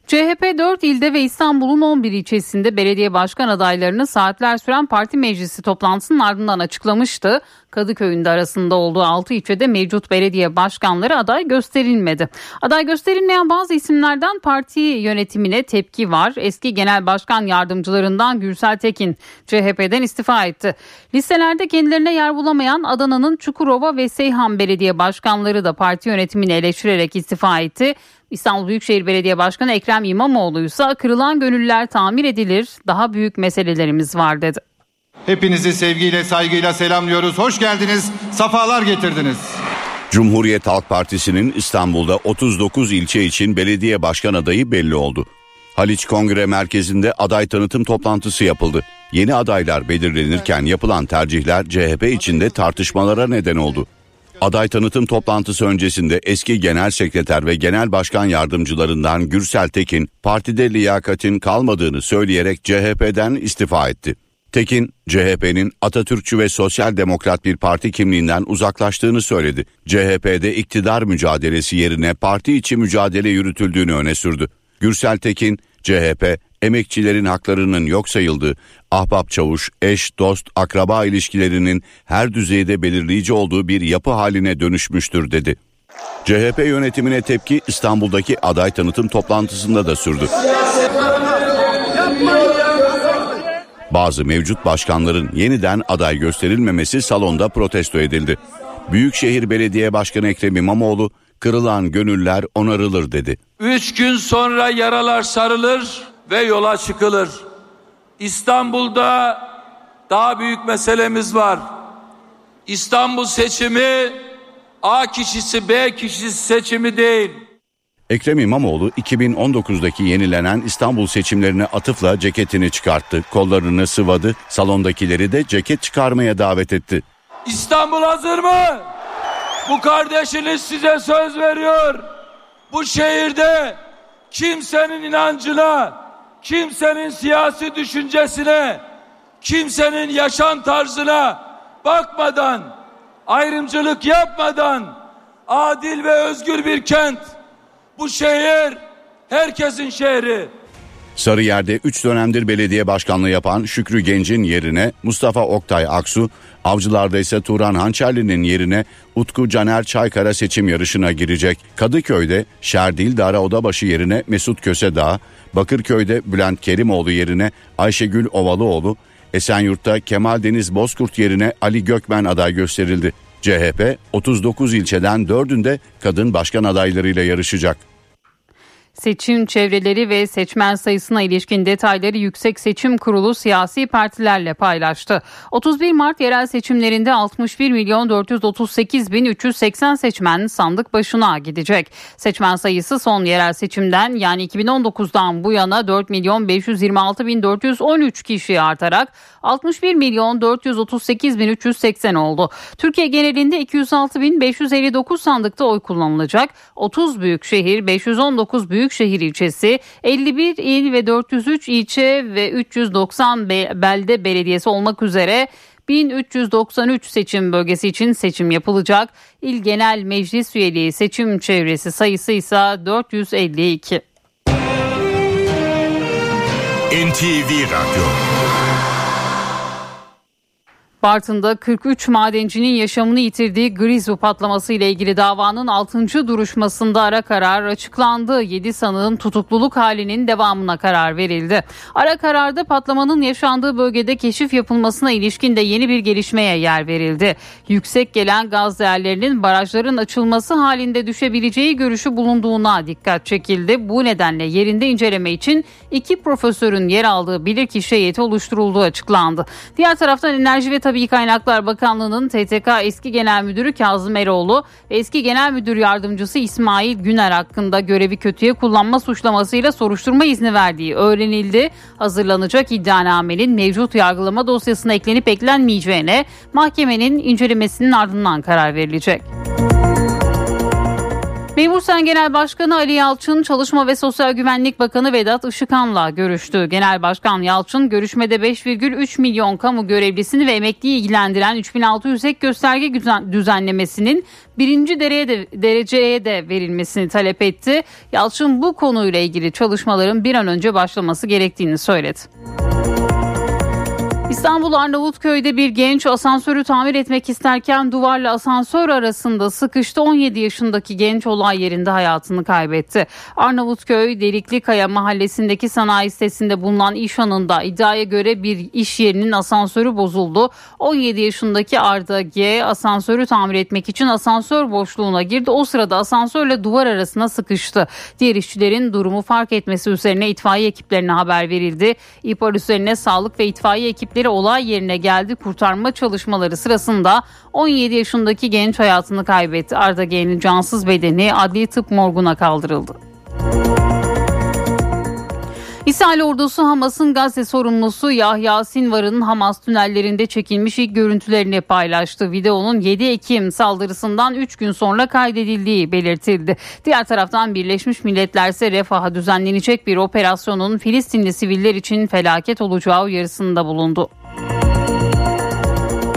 CHP 4 ilde ve İstanbul'un 11 ilçesinde belediye başkan adaylarını saatler süren parti meclisi toplantısının ardından açıklamıştı. Kadıköy'ün de arasında olduğu 6 ilçede mevcut belediye başkanları aday gösterilmedi. Aday gösterilmeyen bazı isimlerden parti yönetimine tepki var. Eski genel başkan yardımcılarından Gürsel Tekin CHP'den istifa etti. Listelerde kendilerine yer bulamayan Adana'nın Çukurova ve Seyhan belediye başkanları da parti yönetimini eleştirerek istifa etti. İstanbul Büyükşehir Belediye Başkanı Ekrem İmamoğlu ise kırılan gönüller tamir edilir, daha büyük meselelerimiz var dedi. Hepinizi sevgiyle, saygıyla selamlıyoruz. Hoş geldiniz, safalar getirdiniz. Cumhuriyet Halk Partisi'nin İstanbul'da 39 ilçe için belediye başkan adayı belli oldu. Haliç Kongre Merkezi'nde aday tanıtım toplantısı yapıldı. Yeni adaylar belirlenirken yapılan tercihler CHP içinde tartışmalara neden oldu. Aday tanıtım toplantısı öncesinde eski genel sekreter ve genel başkan yardımcılarından Gürsel Tekin, partide liyakatin kalmadığını söyleyerek CHP'den istifa etti. Tekin, CHP'nin Atatürkçü ve sosyal demokrat bir parti kimliğinden uzaklaştığını söyledi. CHP'de iktidar mücadelesi yerine parti içi mücadele yürütüldüğünü öne sürdü. Gürsel Tekin, CHP, emekçilerin haklarının yok sayıldığı, ahbap çavuş, eş, dost, akraba ilişkilerinin her düzeyde belirleyici olduğu bir yapı haline dönüşmüştür dedi. CHP yönetimine tepki İstanbul'daki aday tanıtım toplantısında da sürdü. Bazı mevcut başkanların yeniden aday gösterilmemesi salonda protesto edildi. Büyükşehir Belediye Başkanı Ekrem İmamoğlu, kırılan gönüller onarılır dedi. 3 gün sonra yaralar sarılır ve yola çıkılır. İstanbul'da daha büyük meselemiz var. İstanbul seçimi A kişisi B kişisi seçimi değil. Ekrem İmamoğlu 2019'daki yenilenen İstanbul seçimlerine atıfla ceketini çıkarttı. Kollarını sıvadı, salondakileri de ceket çıkarmaya davet etti. İstanbul hazır mı? Bu kardeşiniz size söz veriyor. Bu şehirde kimsenin inancına, kimsenin siyasi düşüncesine, kimsenin yaşam tarzına bakmadan, ayrımcılık yapmadan adil ve özgür bir kent. Bu şehir herkesin şehri. Sarıyer'de 3 dönemdir belediye başkanlığı yapan Şükrü Genc'in yerine Mustafa Oktay Aksu, Avcılar'da ise Turan Hançerli'nin yerine Utku Caner Çaykara seçim yarışına girecek. Kadıköy'de Şerdil Dara Odabaşı yerine Mesut Kösedağ, Bakırköy'de Bülent Kerimoğlu yerine Ayşegül Ovalıoğlu, Esenyurt'ta Kemal Deniz Bozkurt yerine Ali Gökmen aday gösterildi. CHP 39 ilçeden 4'ünde kadın başkan adaylarıyla yarışacak. Seçim çevreleri ve seçmen sayısına ilişkin detayları Yüksek Seçim Kurulu siyasi partilerle paylaştı. 31 Mart yerel seçimlerinde 61.438.380 seçmen sandık başına gidecek. Seçmen sayısı son yerel seçimden yani 2019'dan bu yana 4.526.413 kişi artarak 61.438.380 oldu. Türkiye genelinde 206.559 sandıkta oy kullanılacak. 30 büyükşehir, 519 büyükşehir ilçesi, 51 il ve 403 ilçe ve 390 belde belediyesi olmak üzere 1393 seçim bölgesi için seçim yapılacak. İl genel meclis üyeliği seçim çevresi sayısı ise 452. NTV Radyo. Bartın'da 43 madencinin yaşamını yitirdiği Grizu patlaması ile ilgili davanın 6. duruşmasında ara karar açıklandı. 7 sanığın tutukluluk halinin devamına karar verildi. Ara kararda patlamanın yaşandığı bölgede keşif yapılmasına ilişkin de yeni bir gelişmeye yer verildi. Yüksek gelen gaz değerlerinin barajların açılması halinde düşebileceği görüşü bulunduğuna dikkat çekildi. Bu nedenle yerinde inceleme için 2 profesörün yer aldığı bilirkişi heyeti oluşturulduğu açıklandı. Diğer taraftan Enerji ve Tabii Kaynaklar Bakanlığı'nın TTK eski genel müdürü Kazım Eroğlu ve eski genel müdür yardımcısı İsmail Güner hakkında görevi kötüye kullanma suçlamasıyla soruşturma izni verdiği öğrenildi. Hazırlanacak iddianamenin mevcut yargılama dosyasına eklenip eklenmeyeceğine mahkemenin incelemesinin ardından karar verilecek. Memursen Genel Başkanı Ali Yalçın, Çalışma ve Sosyal Güvenlik Bakanı Vedat Işıkhan'la görüştü. Genel Başkan Yalçın, görüşmede 5,3 milyon kamu görevlisini ve emekliyi ilgilendiren 3600 ek gösterge düzenlemesinin birinci dereceye de verilmesini talep etti. Yalçın bu konuyla ilgili çalışmaların bir an önce başlaması gerektiğini söyledi. İstanbul Arnavutköy'de bir genç asansörü tamir etmek isterken duvarla asansör arasında sıkıştı. 17 yaşındaki genç olay yerinde hayatını kaybetti. Arnavutköy Deliklikaya mahallesindeki sanayi sitesinde bulunan iş anında iddiaya göre bir iş yerinin asansörü bozuldu. 17 yaşındaki Arda G asansörü tamir etmek için asansör boşluğuna girdi. O sırada asansörle duvar arasına sıkıştı. Diğer işçilerin durumu fark etmesi üzerine itfaiye ekiplerine haber verildi. İhbar üzerine sağlık ve itfaiye ekipleri olay yerine geldi. Kurtarma çalışmaları sırasında 17 yaşındaki genç hayatını kaybetti. Arda G'nin cansız bedeni adli tıp morguna kaldırıldı. İsrail ordusu Hamas'ın Gazze sorumlusu Yahya Sinvar'ın Hamas tünellerinde çekilmiş ilk görüntülerini paylaştı. Videonun 7 Ekim saldırısından 3 gün sonra kaydedildiği belirtildi. Diğer taraftan Birleşmiş Milletler ise Refah'a düzenlenecek bir operasyonun Filistinli siviller için felaket olacağı uyarısında bulundu.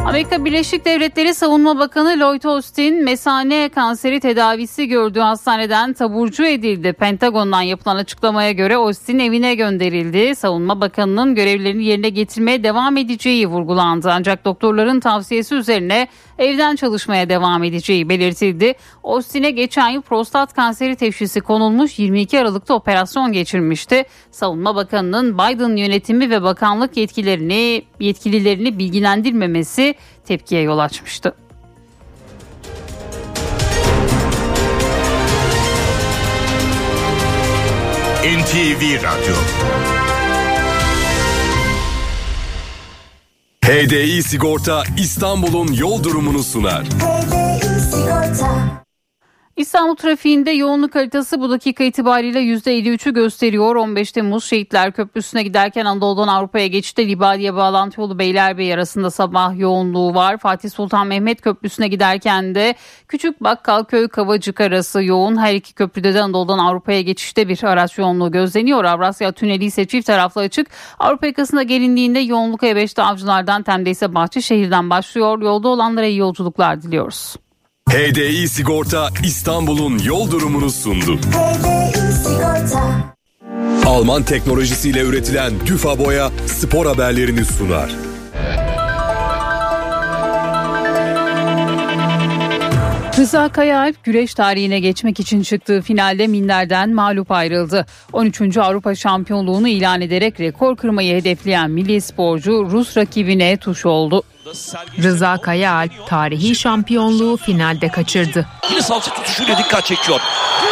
Amerika Birleşik Devletleri Savunma Bakanı Lloyd Austin, mesane kanseri tedavisi gördüğü hastaneden taburcu edildi. Pentagon'dan yapılan açıklamaya göre Austin evine gönderildi. Savunma Bakanı'nın görevlerini yerine getirmeye devam edeceği vurgulandı. Ancak doktorların tavsiyesi üzerine evden çalışmaya devam edeceği belirtildi. Austin'e geçen yıl prostat kanseri teşhisi konulmuş, 22 Aralık'ta operasyon geçirmişti. Savunma Bakanı'nın Biden yönetimi ve bakanlık yetkililerini bilgilendirmemesi tepkiye yol açmıştı. NTV Radyo HDI Sigorta İstanbul'un yol durumunu sunar. İstanbul trafiğinde yoğunluk haritası bu dakika itibariyle %53'ü gösteriyor. 15 Temmuz Şehitler Köprüsü'ne giderken Anadolu'dan Avrupa'ya geçişte Libadiye bağlantı yolu Beylerbeyi arasında sabah yoğunluğu var. Fatih Sultan Mehmet Köprüsü'ne giderken de Küçükbakkalköy Kavacık arası yoğun. Her iki köprüde de Anadolu'dan Avrupa'ya geçişte bir araç yoğunluğu gözleniyor. Avrasya Tüneli ise çift taraflı açık. Avrupa yakasına gelindiğinde yoğunluk E5'te Avcılar'dan, Tem'de ise Bahçeşehir'den başlıyor. Yolda olanlara iyi yolculuklar diliyoruz. HDI Sigorta İstanbul'un yol durumunu sundu. Alman teknolojisiyle üretilen Düfa Boya spor haberlerini sunar. Rıza Kayaalp güreş tarihine geçmek için çıktığı finalde minderden mağlup ayrıldı. 13. Avrupa Şampiyonluğunu ilan ederek rekor kırmayı hedefleyen milli sporcu Rus rakibine tuş oldu. Rıza Kayaalp tarihi şampiyonluğu finalde kaçırdı. Yine salça tutuşuyla dikkat çekiyor.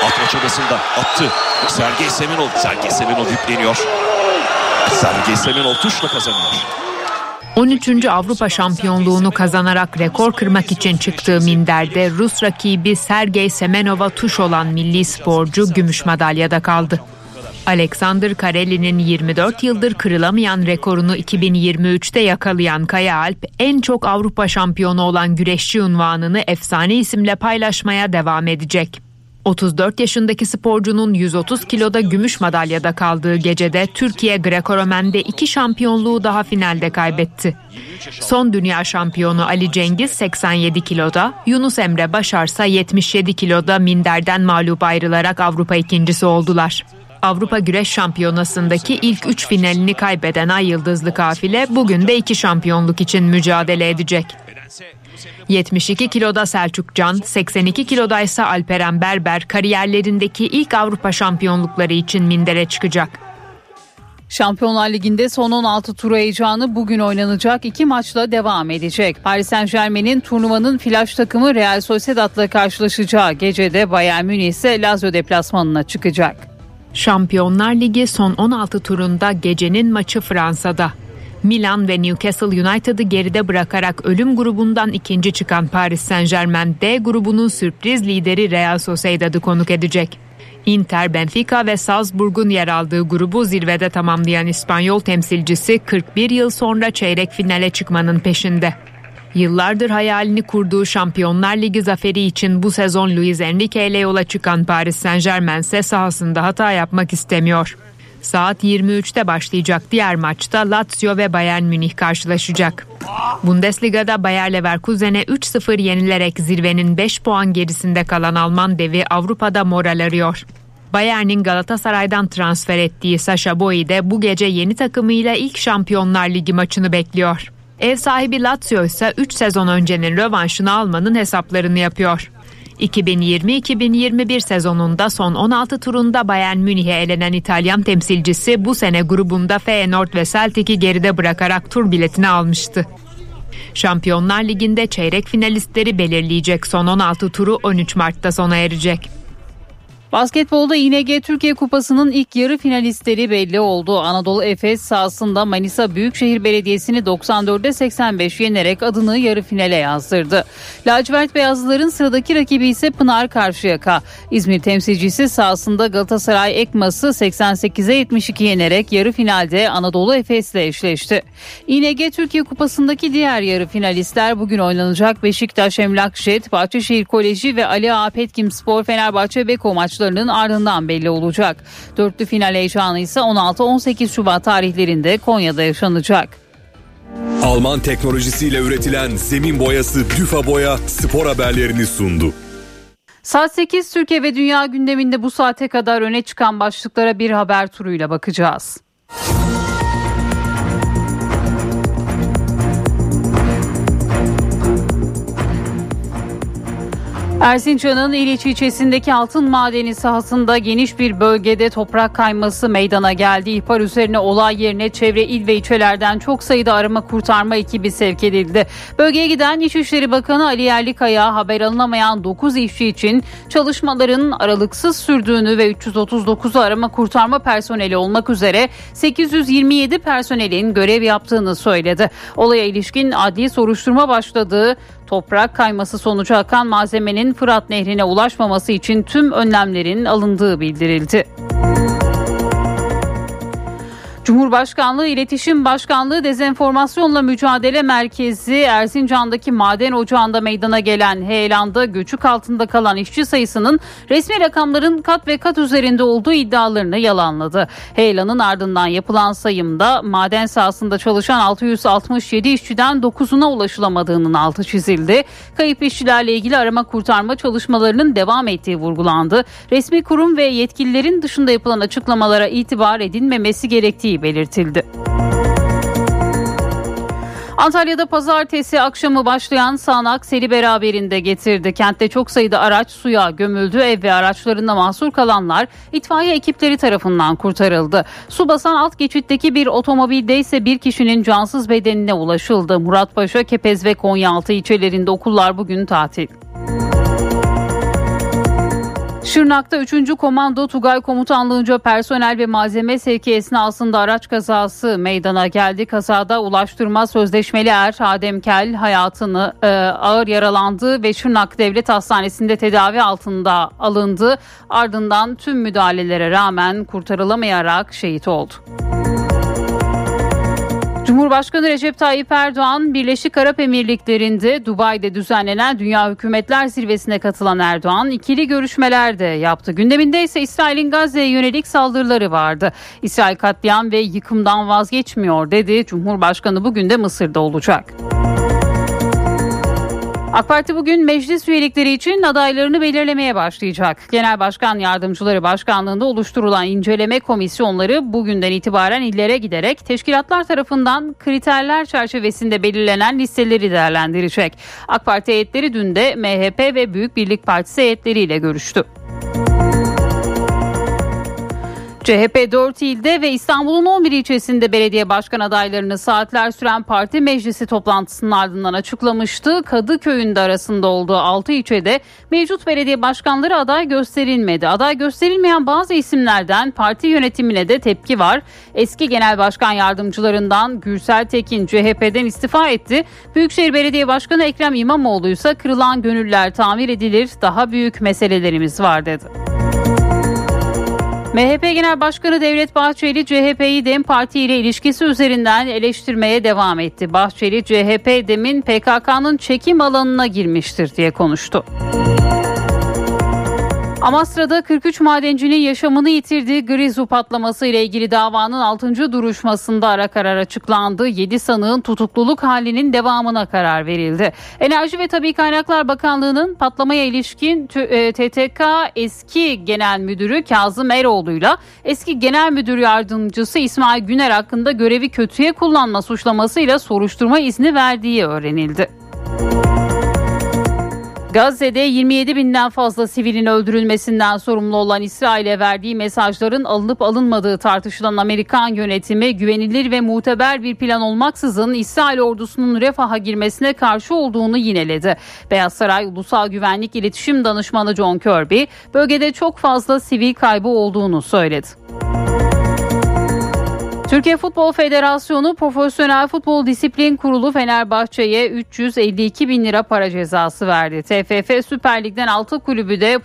Atma çabasında attı. Sergey Semenov yükleniyor. Sergey Semenov tuşla kazanıyor. 13. Avrupa Şampiyonluğunu kazanarak rekor kırmak için çıktığı minderde Rus rakibi Sergey Semenov'a tuş olan milli sporcu gümüş madalyada kaldı. Alexander Karelin'in 24 yıldır kırılamayan rekorunu 2023'te yakalayan Kayaalp, en çok Avrupa şampiyonu olan güreşçi unvanını efsane isimle paylaşmaya devam edecek. 34 yaşındaki sporcunun 130 kiloda gümüş madalyada kaldığı gecede Türkiye Greco-Romen'de 2 şampiyonluğu daha finalde kaybetti. Son dünya şampiyonu Ali Cengiz 87 kiloda, Yunus Emre Başarsa 77 kiloda minderden mağlup ayrılarak Avrupa ikincisi oldular. Avrupa Güreş Şampiyonası'ndaki ilk 3 finalini kaybeden Ay Yıldızlı kafile bugün de 2 şampiyonluk için mücadele edecek. 72 kiloda Selçuk Can, 82 kiloda ise Alperen Berber kariyerlerindeki ilk Avrupa şampiyonlukları için mindere çıkacak. Şampiyonlar Ligi'nde son 16 turu heyecanı bugün oynanacak 2 maçla devam edecek. Paris Saint-Germain'in turnuvanın flaş takımı Real Sociedad'la karşılaşacağı gecede Bayern Münih ise Lazio deplasmanına çıkacak. Şampiyonlar Ligi son 16 turunda gecenin maçı Fransa'da. Milan ve Newcastle United'ı geride bırakarak ölüm grubundan ikinci çıkan Paris Saint-Germain, D grubunun sürpriz lideri Real Sociedad'ı konuk edecek. Inter, Benfica ve Salzburg'un yer aldığı grubu zirvede tamamlayan İspanyol temsilcisi 41 yıl sonra çeyrek finale çıkmanın peşinde. Yıllardır hayalini kurduğu Şampiyonlar Ligi zaferi için bu sezon Luis Enrique ile yola çıkan Paris Saint-Germain ise sahasında hata yapmak istemiyor. Saat 23'te başlayacak diğer maçta Lazio ve Bayern Münih karşılaşacak. Bundesliga'da Bayer Leverkusen'e 3-0 yenilerek zirvenin 5 puan gerisinde kalan Alman devi Avrupa'da moral arıyor. Bayern'in Galatasaray'dan transfer ettiği Sacha Boey de bu gece yeni takımıyla ilk Şampiyonlar Ligi maçını bekliyor. Ev sahibi Lazio ise 3 sezon öncenin rövanşını almanın hesaplarını yapıyor. 2020-2021 sezonunda son 16 turunda Bayern Münih'e elenen İtalyan temsilcisi bu sene grubunda Feyenoord ve Celtic'i geride bırakarak tur biletini almıştı. Şampiyonlar Ligi'nde çeyrek finalistleri belirleyecek son 16 turu 13 Mart'ta sona erecek. Basketbolda İNG Türkiye Kupası'nın ilk yarı finalistleri belli oldu. Anadolu Efes sahasında Manisa Büyükşehir Belediyesi'ni 94'e 85 yenerek adını yarı finale yazdırdı. Lacivert Beyazlıların sıradaki rakibi ise Pınar Karşıyaka. İzmir temsilcisi sahasında Galatasaray Ekmas'ı 88'e 72 yenerek yarı finalde Anadolu Efes'le eşleşti. İNG Türkiye Kupası'ndaki diğer yarı finalistler bugün oynanacak Beşiktaş Emlak Jet, Bahçeşehir Koleji ve Ali Ağa Petkimspor Fenerbahçe Beko maçları ardından belli olacak. Dörtlü final heyecanı ise 16-18 Şubat tarihlerinde Konya'da yaşanacak. Alman teknolojisiyle üretilen zemin boyası Düfa Boya spor haberlerini sundu. Saat 8 Türkiye ve Dünya gündeminde bu saate kadar öne çıkan başlıklara bir haber turuyla bakacağız. Erzincan'ın İliç ilçesindeki altın madeni sahasında geniş bir bölgede toprak kayması meydana geldi. İhbar üzerine olay yerine çevre il ve ilçelerden çok sayıda arama kurtarma ekibi sevk edildi. Bölgeye giden İçişleri Bakanı Ali Yerlikaya haber alınamayan 9 işçi için çalışmaların aralıksız sürdüğünü ve 339'u arama kurtarma personeli olmak üzere 827 personelin görev yaptığını söyledi. Olaya ilişkin adli soruşturma başladığı, toprak kayması sonucu akan malzemenin Fırat Nehri'ne ulaşmaması için tüm önlemlerin alındığı bildirildi. Cumhurbaşkanlığı İletişim Başkanlığı Dezenformasyonla Mücadele Merkezi Erzincan'daki maden ocağında meydana gelen heyelanda göçük altında kalan işçi sayısının resmi rakamların kat ve kat üzerinde olduğu iddialarını yalanladı. Heyelanın ardından yapılan sayımda maden sahasında çalışan 667 işçiden 9'una ulaşılamadığının altı çizildi. Kayıp işçilerle ilgili arama kurtarma çalışmalarının devam ettiği vurgulandı. Resmi kurum ve yetkililerin dışında yapılan açıklamalara itibar edilmemesi gerektiği belirtildi. Antalya'da pazartesi akşamı başlayan sağanak seli beraberinde getirdi. Kentte çok sayıda araç suya gömüldü. Ev ve araçlarında mahsur kalanlar itfaiye ekipleri tarafından kurtarıldı. Su basan alt geçitteki bir otomobilde ise bir kişinin cansız bedenine ulaşıldı. Muratpaşa, Kepez ve Konyaaltı ilçelerinde okullar bugün tatil. Şırnak'ta 3. Komando Tugay Komutanlığı'nca personel ve malzeme sevki esnasında araç kazası meydana geldi. Kazada ulaştırma sözleşmeli er Adem Kel hayatını ağır yaralandı ve Şırnak Devlet Hastanesi'nde tedavi altında alındı. Ardından tüm müdahalelere rağmen kurtarılamayarak şehit oldu. Cumhurbaşkanı Recep Tayyip Erdoğan, Birleşik Arap Emirlikleri'nde Dubai'de düzenlenen Dünya Hükümetler Zirvesi'ne katılan Erdoğan ikili görüşmeler de yaptı. Gündeminde ise İsrail'in Gazze'ye yönelik saldırıları vardı. İsrail katliam ve yıkımdan vazgeçmiyor dedi. Cumhurbaşkanı bugün de Mısır'da olacak. AK Parti bugün meclis üyelikleri için adaylarını belirlemeye başlayacak. Genel Başkan Yardımcıları Başkanlığında oluşturulan inceleme komisyonları bugünden itibaren illere giderek teşkilatlar tarafından kriterler çerçevesinde belirlenen listeleri değerlendirecek. AK Parti heyetleri dün de MHP ve Büyük Birlik Partisi heyetleriyle görüştü. CHP 4 ilde ve İstanbul'un 11 ilçesinde belediye başkan adaylarını saatler süren parti meclisi toplantısının ardından açıklamıştı. Kadıköy'ün de arasında olduğu 6 ilçede mevcut belediye başkanları aday gösterilmedi. Aday gösterilmeyen bazı isimlerden parti yönetimine de tepki var. Eski genel başkan yardımcılarından Gürsel Tekin CHP'den istifa etti. Büyükşehir Belediye Başkanı Ekrem İmamoğlu ise kırılan gönüller tamir edilir, daha büyük meselelerimiz var dedi. MHP Genel Başkanı Devlet Bahçeli CHP'yi DEM Parti ile ilişkisi üzerinden eleştirmeye devam etti. Bahçeli, CHP DEM'in PKK'nın çekim alanına girmiştir diye konuştu. Amasra'da 43 madencinin yaşamını yitirdiği Grizu patlaması ile ilgili davanın 6. duruşmasında ara karar açıklandı. 7 sanığın tutukluluk halinin devamına karar verildi. Enerji ve Tabii Kaynaklar Bakanlığı'nın patlamaya ilişkin TTK eski genel müdürü Kazım Eroğlu'yla eski genel müdür yardımcısı İsmail Güner hakkında görevi kötüye kullanma suçlamasıyla soruşturma izni verdiği öğrenildi. Gazze'de 27 binden fazla sivilin öldürülmesinden sorumlu olan İsrail'e verdiği mesajların alınıp alınmadığı tartışılan Amerikan yönetimi güvenilir ve muteber bir plan olmaksızın İsrail ordusunun Refah'a girmesine karşı olduğunu yineledi. Beyaz Saray Ulusal Güvenlik İletişim Danışmanı John Kirby bölgede çok fazla sivil kaybı olduğunu söyledi. Türkiye Futbol Federasyonu Profesyonel Futbol Disiplin Kurulu Fenerbahçe'ye 352 bin lira para cezası verdi. TFF Süper Lig'den 6 kulübü de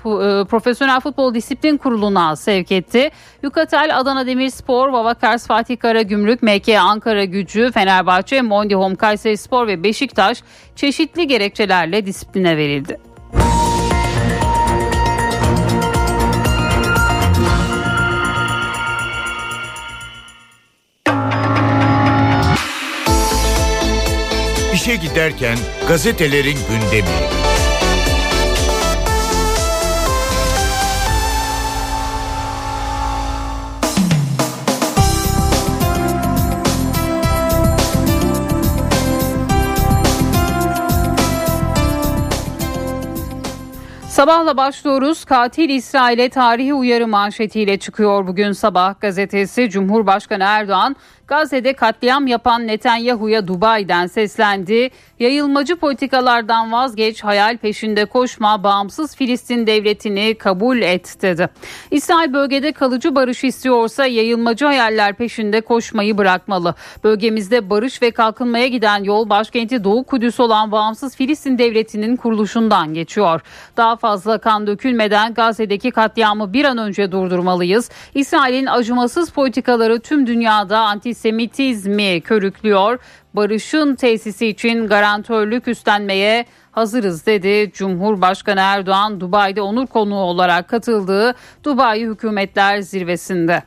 Profesyonel Futbol Disiplin Kurulu'na sevk etti. Yukatel, Adana Demirspor, Babakars, Fatih Karagümrük, MK Ankara Gücü, Fenerbahçe, Mondihom, Kayserispor ve Beşiktaş çeşitli gerekçelerle disipline verildi. İşe giderken gazetelerin gündemi. Sabahla başlıyoruz. Katil İsrail'e tarihi uyarı manşetiyle çıkıyor bugün Sabah gazetesi. Cumhurbaşkanı Erdoğan, Gazze'de katliam yapan Netanyahu'ya Dubai'den seslendi. Yayılmacı politikalardan vazgeç, hayal peşinde koşma, bağımsız Filistin devletini kabul et dedi. İsrail bölgede kalıcı barış istiyorsa yayılmacı hayaller peşinde koşmayı bırakmalı. Bölgemizde barış ve kalkınmaya giden yol başkenti Doğu Kudüs olan bağımsız Filistin devletinin kuruluşundan geçiyor. Daha fazla kan dökülmeden Gazze'deki katliamı bir an önce durdurmalıyız. İsrail'in acımasız politikaları tüm dünyada antisemitizmi körüklüyor. Barışın tesisi için garantörlük üstlenmeye hazırız dedi Cumhurbaşkanı Erdoğan Dubai'de onur konuğu olarak katıldığı Dünya Hükümetler Zirvesi'nde.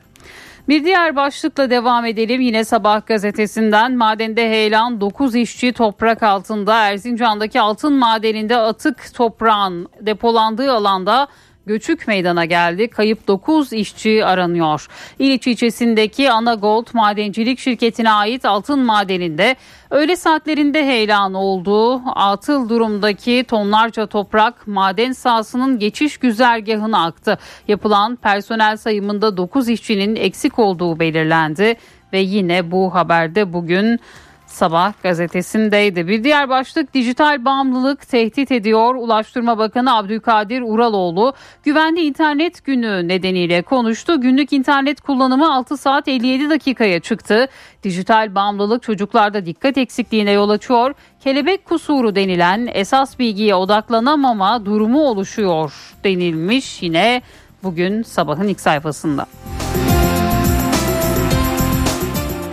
Bir diğer başlıkla devam edelim yine Sabah gazetesinden. Madende heyelan, 9 işçi toprak altında. Erzincan'daki altın madeninde atık toprağın depolandığı alanda göçük meydana geldi. Kayıp 9 işçi aranıyor. İliç ilçesindeki Anagold Madencilik Şirketi'ne ait altın madeninde öğle saatlerinde heyelan oldu. Atıl durumdaki tonlarca toprak maden sahasının geçiş güzergahına aktı. Yapılan personel sayımında 9 işçinin eksik olduğu belirlendi ve yine bu haberde bugün Sabah gazetesindeydi. Bir diğer başlık, dijital bağımlılık tehdit ediyor. Ulaştırma Bakanı Abdülkadir Uraloğlu güvenli internet günü nedeniyle konuştu. Günlük internet kullanımı 6 saat 57 dakikaya çıktı. Dijital bağımlılık çocuklarda dikkat eksikliğine yol açıyor. Kelebek kusuru denilen esas bilgiye odaklanamama durumu oluşuyor denilmiş yine bugün Sabah'ın ilk sayfasında.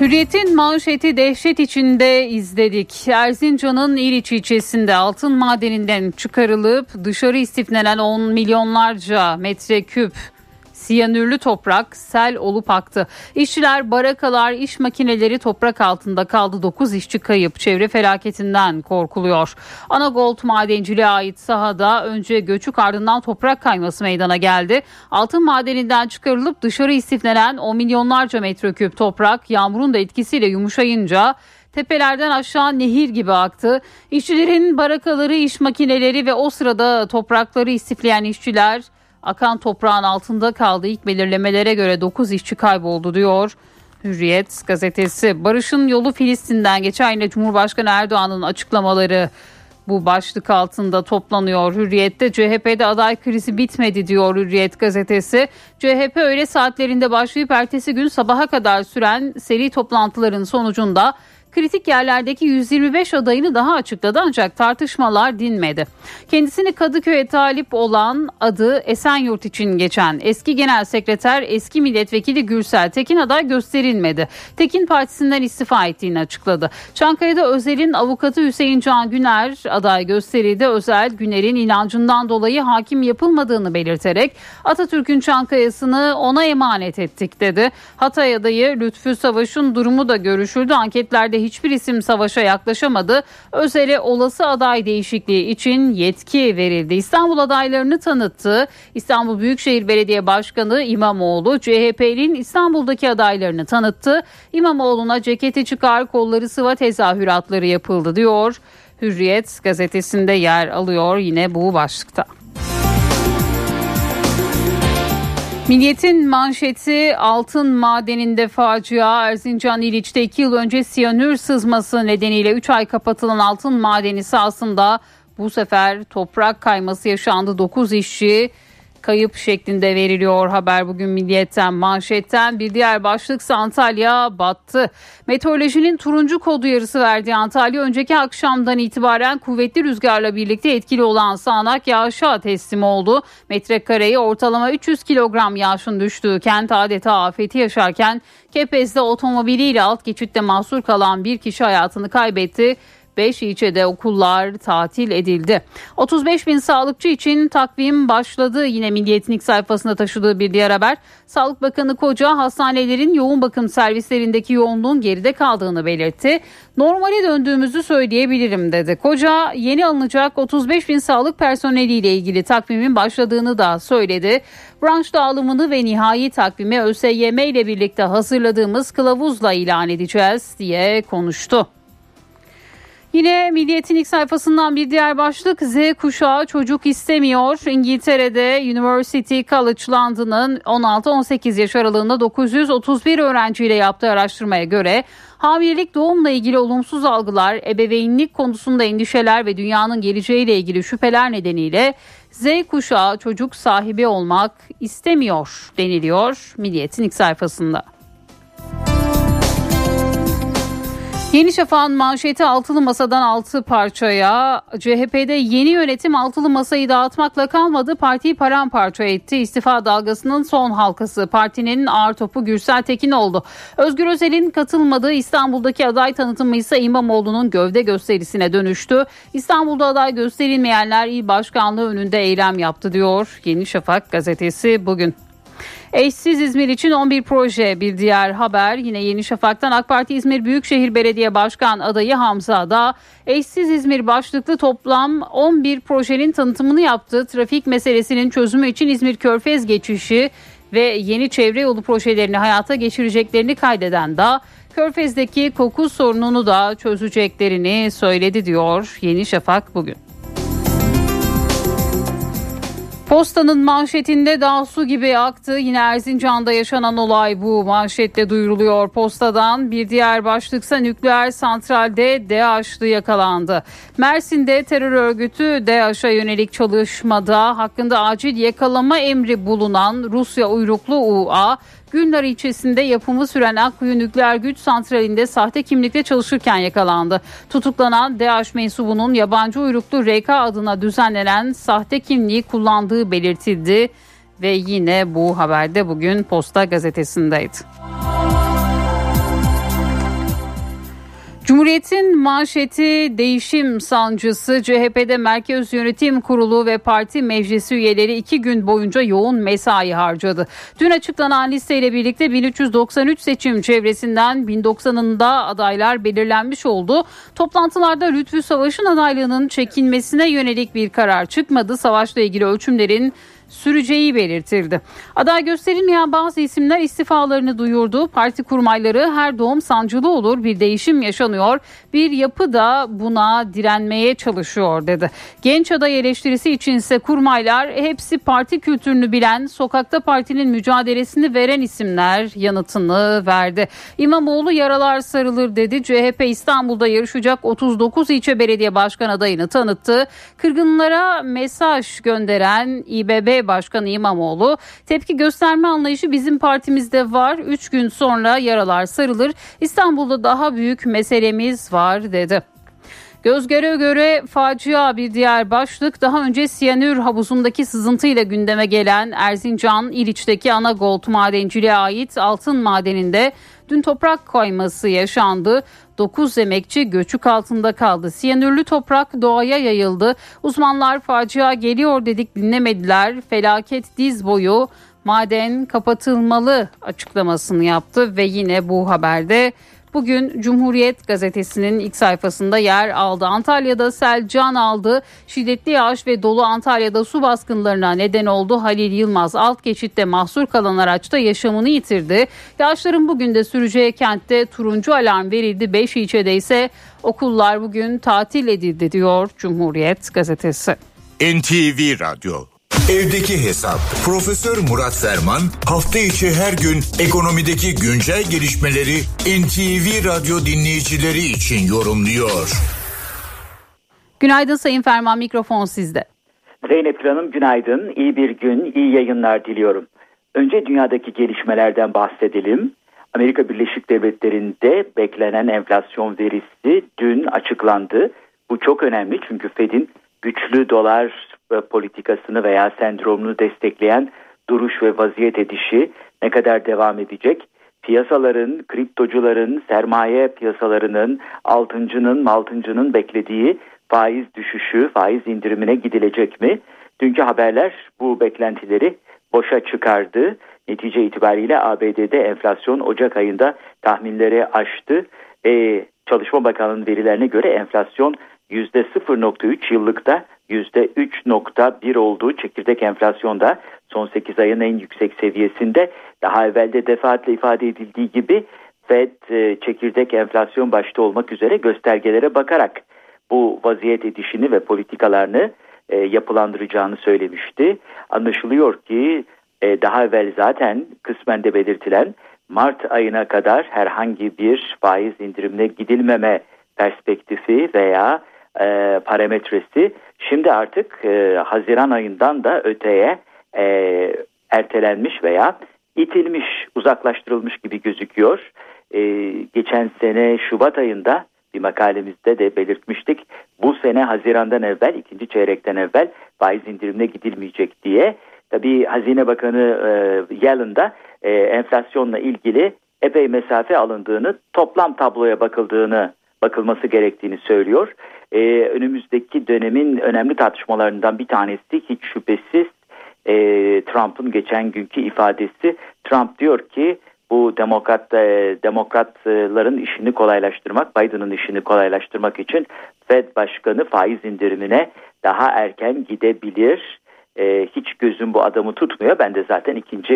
Hürriyet'in manşeti dehşet içinde izledik. Erzincan'ın İliç ilçesinde altın madeninden çıkarılıp dışarı istiflenen 10 milyonlarca metreküp siyanürlü toprak sel olup aktı. İşçiler, barakalar, iş makineleri toprak altında kaldı. 9 işçi kayıp. Çevre felaketinden korkuluyor. Anagold madenciliğe ait sahada önce göçük ardından toprak kayması meydana geldi. Altın madeninden çıkarılıp dışarı istiflenen 10 milyonlarca metreküp toprak yağmurun da etkisiyle yumuşayınca tepelerden aşağı nehir gibi aktı. İşçilerin barakaları, iş makineleri ve o sırada toprakları istifleyen işçiler akan toprağın altında kaldı. İlk belirlemelere göre 9 işçi kayboldu diyor Hürriyet gazetesi. Barış'ın yolu Filistin'den geçer. Yine Cumhurbaşkanı Erdoğan'ın açıklamaları bu başlık altında toplanıyor Hürriyet'te. CHP'de aday krizi bitmedi diyor Hürriyet gazetesi. CHP öğle saatlerinde başlayıp ertesi gün sabaha kadar süren seri toplantıların sonucunda kritik yerlerdeki 125 adayını daha açıkladı, ancak tartışmalar dinmedi. Kendisini Kadıköy'e talip olan adı Esenyurt için geçen eski genel sekreter, eski milletvekili Gürsel Tekin aday gösterilmedi. Tekin partisinden istifa ettiğini açıkladı. Çankaya'da Özel'in avukatı Hüseyin Can Güner aday gösterildi. Özel, Güner'in inancından dolayı hakim yapılmadığını belirterek Atatürk'ün Çankaya'sını ona emanet ettik dedi. Hatay adayı Lütfü Savaş'ın durumu da görüşüldü. Anketlerde hiçbir isim Savaş'a yaklaşamadı. Özel'e olası aday değişikliği için yetki verildi. İstanbul adaylarını tanıttı. İstanbul Büyükşehir Belediye Başkanı İmamoğlu, CHP'nin İstanbul'daki adaylarını tanıttı. İmamoğlu'na ceketi çıkar, kolları sıva tezahüratları yapıldı diyor. Hürriyet gazetesinde yer alıyor yine bu başlıkta. Milliyet'in manşeti altın madeninde facia. Erzincan İliç'te 2 yıl önce siyanür sızması nedeniyle 3 ay kapatılan altın madeni sahasında bu sefer toprak kayması yaşandı. 9 işçi kayıp şeklinde veriliyor haber bugün Milliyet'ten manşetten. Bir diğer başlıksa Antalya battı. Meteorolojinin turuncu kodu yarısı verdiği Antalya önceki akşamdan itibaren kuvvetli rüzgarla birlikte etkili olan sağanak yağışa teslim oldu. Metrekareye ortalama 300 kilogram yağışın düştüğü kent adeta afeti yaşarken Kepez'de otomobiliyle alt geçitte mahsur kalan bir kişi hayatını kaybetti. 5 ilçede okullar tatil edildi. 35 bin sağlıkçı için takvim başladı. Yine Milliyet'in ilk sayfasında taşıdığı bir diğer haber. Sağlık Bakanı Koca hastanelerin yoğun bakım servislerindeki yoğunluğun geride kaldığını belirtti. Normale döndüğümüzü söyleyebilirim dedi. Koca yeni alınacak 35 bin sağlık personeliyle ilgili takvimin başladığını da söyledi. Branş dağılımını ve nihai takvimi ÖSYM ile birlikte hazırladığımız kılavuzla ilan edeceğiz diye konuştu. Yine Milliyet'in ilk sayfasından bir diğer başlık Z kuşağı çocuk istemiyor. İngiltere'de University College London'ın 16-18 yaş aralığında 931 öğrenciyle yaptığı araştırmaya göre hamilelik, doğumla ilgili olumsuz algılar, ebeveynlik konusunda endişeler ve dünyanın geleceğiyle ilgili şüpheler nedeniyle Z kuşağı çocuk sahibi olmak istemiyor deniliyor Milliyet'in ilk sayfasında. Yeni Şafak'ın manşeti altılı masadan 6 parçaya. CHP'de yeni yönetim altılı masayı dağıtmakla kalmadı, partiyi paramparça etti. İstifa dalgasının son halkası partinin ağır topu Gürsel Tekin oldu. Özgür Özel'in katılmadığı İstanbul'daki aday tanıtımı ise İmamoğlu'nun gövde gösterisine dönüştü. İstanbul'da aday gösterilmeyenler il başkanlığı önünde eylem yaptı diyor Yeni Şafak gazetesi bugün. Eşsiz İzmir için 11 proje bir diğer haber. Yine Yeni Şafak'tan AK Parti İzmir Büyükşehir Belediye Başkan adayı Hamza Ada, Eşsiz İzmir başlıklı toplam 11 projenin tanıtımını yaptı. Trafik meselesinin çözümü için İzmir Körfez geçişi ve yeni çevre yolu projelerini hayata geçireceklerini kaydeden Da, Körfez'deki koku sorununu da çözeceklerini söyledi diyor Yeni Şafak bugün. Posta'nın manşetinde dağ su gibi aktı. Yine Erzincan'da yaşanan olay bu manşette duyuruluyor Posta'dan. Bir diğer başlıksa nükleer santralde DEAŞ'lı yakalandı. Mersin'de terör örgütü DEAŞ'a yönelik çalışmada hakkında acil yakalama emri bulunan Rusya uyruklu UA, Gülnar ilçesinde yapımı süren Akkuyu Nükleer Güç Santrali'nde sahte kimlikle çalışırken yakalandı. Tutuklanan DEAŞ mensubunun yabancı uyruklu RK adına düzenlenen sahte kimliği kullandığı belirtildi ve yine bu haberde bugün Posta gazetesindeydi. Cumhuriyet'in manşeti değişim sancısı. CHP'de Merkez Yönetim Kurulu ve parti meclisi üyeleri 2 gün boyunca yoğun mesai harcadı. Dün açıklanan listeyle birlikte 1393 seçim çevresinden 1090'ında adaylar belirlenmiş oldu. Toplantılarda Lütfü Savaş'ın adaylığının çekilmesine yönelik bir karar çıkmadı. Savaş'la ilgili ölçümlerin süreceği belirtildi. Aday gösterilmeyen bazı isimler istifalarını duyurdu. Parti kurmayları her doğum sancılı olur, bir değişim yaşanıyor, bir yapı da buna direnmeye çalışıyor dedi. Genç aday eleştirisi içinse kurmaylar hepsi parti kültürünü bilen, sokakta partinin mücadelesini veren isimler yanıtını verdi. İmamoğlu yaralar sarılır dedi. CHP İstanbul'da yarışacak 39 ilçe belediye başkan adayını tanıttı. Kırgınlara mesaj gönderen İBB Başkanı İmamoğlu, tepki gösterme anlayışı bizim partimizde var. 3 gün sonra yaralar sarılır. İstanbul'da daha büyük meselemiz var dedi. Göz göre göre facia bir diğer başlık, daha önce Siyanür havuzundaki sızıntıyla gündeme gelen Erzincan İliç'teki ana gold madenciliğe ait altın madeninde dün toprak kayması yaşandı. 9 emekçi göçük altında kaldı. Siyanürlü toprak doğaya yayıldı. Uzmanlar facia geliyor dedik, dinlemediler. Felaket diz boyu, maden kapatılmalı açıklamasını yaptı ve yine bu haberde bugün Cumhuriyet gazetesinin ilk sayfasında yer aldı. Antalya'da sel can aldı. Şiddetli yağış ve dolu Antalya'da su baskınlarına neden oldu. Halil Yılmaz alt geçitte mahsur kalan araçta yaşamını yitirdi. Yağışların bugün de süreceği kentte turuncu alarm verildi. 5 ilçede ise okullar bugün tatil edildi diyor Cumhuriyet gazetesi. NTV Radyo. Evdeki Hesap. Profesör Murat Ferman hafta içi her gün ekonomideki güncel gelişmeleri NTV Radyo dinleyicileri için yorumluyor. Günaydın Sayın Ferman, mikrofon sizde. Zeynep Hanım günaydın, iyi bir gün, iyi yayınlar diliyorum. Önce dünyadaki gelişmelerden bahsedelim. Amerika Birleşik Devletleri'nde beklenen enflasyon verisi dün açıklandı. Bu çok önemli çünkü Fed'in güçlü dolar politikasını veya sendromunu destekleyen duruş ve vaziyet edişi ne kadar devam edecek? Piyasaların, kriptocuların, sermaye piyasalarının, altıncının beklediği faiz düşüşü, faiz indirimine gidilecek mi? Dünkü haberler bu beklentileri boşa çıkardı. Netice itibariyle ABD'de enflasyon Ocak ayında tahminleri aştı. Çalışma Bakanlığı'nın verilerine göre enflasyon %0.3 yıllıkta %3.1 olduğu çekirdek enflasyonda son 8 ayın en yüksek seviyesinde. Daha evvelde defaatle ifade edildiği gibi Fed çekirdek enflasyon başta olmak üzere göstergelere bakarak bu vaziyet edişini ve politikalarını yapılandıracağını söylemişti. Anlaşılıyor ki daha evvel zaten kısmen de belirtilen Mart ayına kadar herhangi bir faiz indirimine gidilmeme perspektifi veya parametresi şimdi artık Haziran ayından da öteye ertelenmiş veya itilmiş, uzaklaştırılmış gibi gözüküyor. Geçen sene Şubat ayında bir makalemizde de belirtmiştik. Bu sene Haziran'dan evvel, ikinci çeyrekten evvel faiz indirimine gidilmeyecek diye. Tabii Hazine Bakanı Yellen de enflasyonla ilgili epey mesafe alındığını, toplam tabloya bakılması gerektiğini söylüyor. Önümüzdeki dönemin önemli tartışmalarından bir tanesi hiç şüphesiz Trump'ın geçen günkü ifadesi. Trump diyor ki bu demokratların işini kolaylaştırmak, Biden'ın işini kolaylaştırmak için Fed Başkanı faiz indirimine daha erken gidebilir. Hiç gözüm bu adamı tutmuyor. Ben de zaten ikinci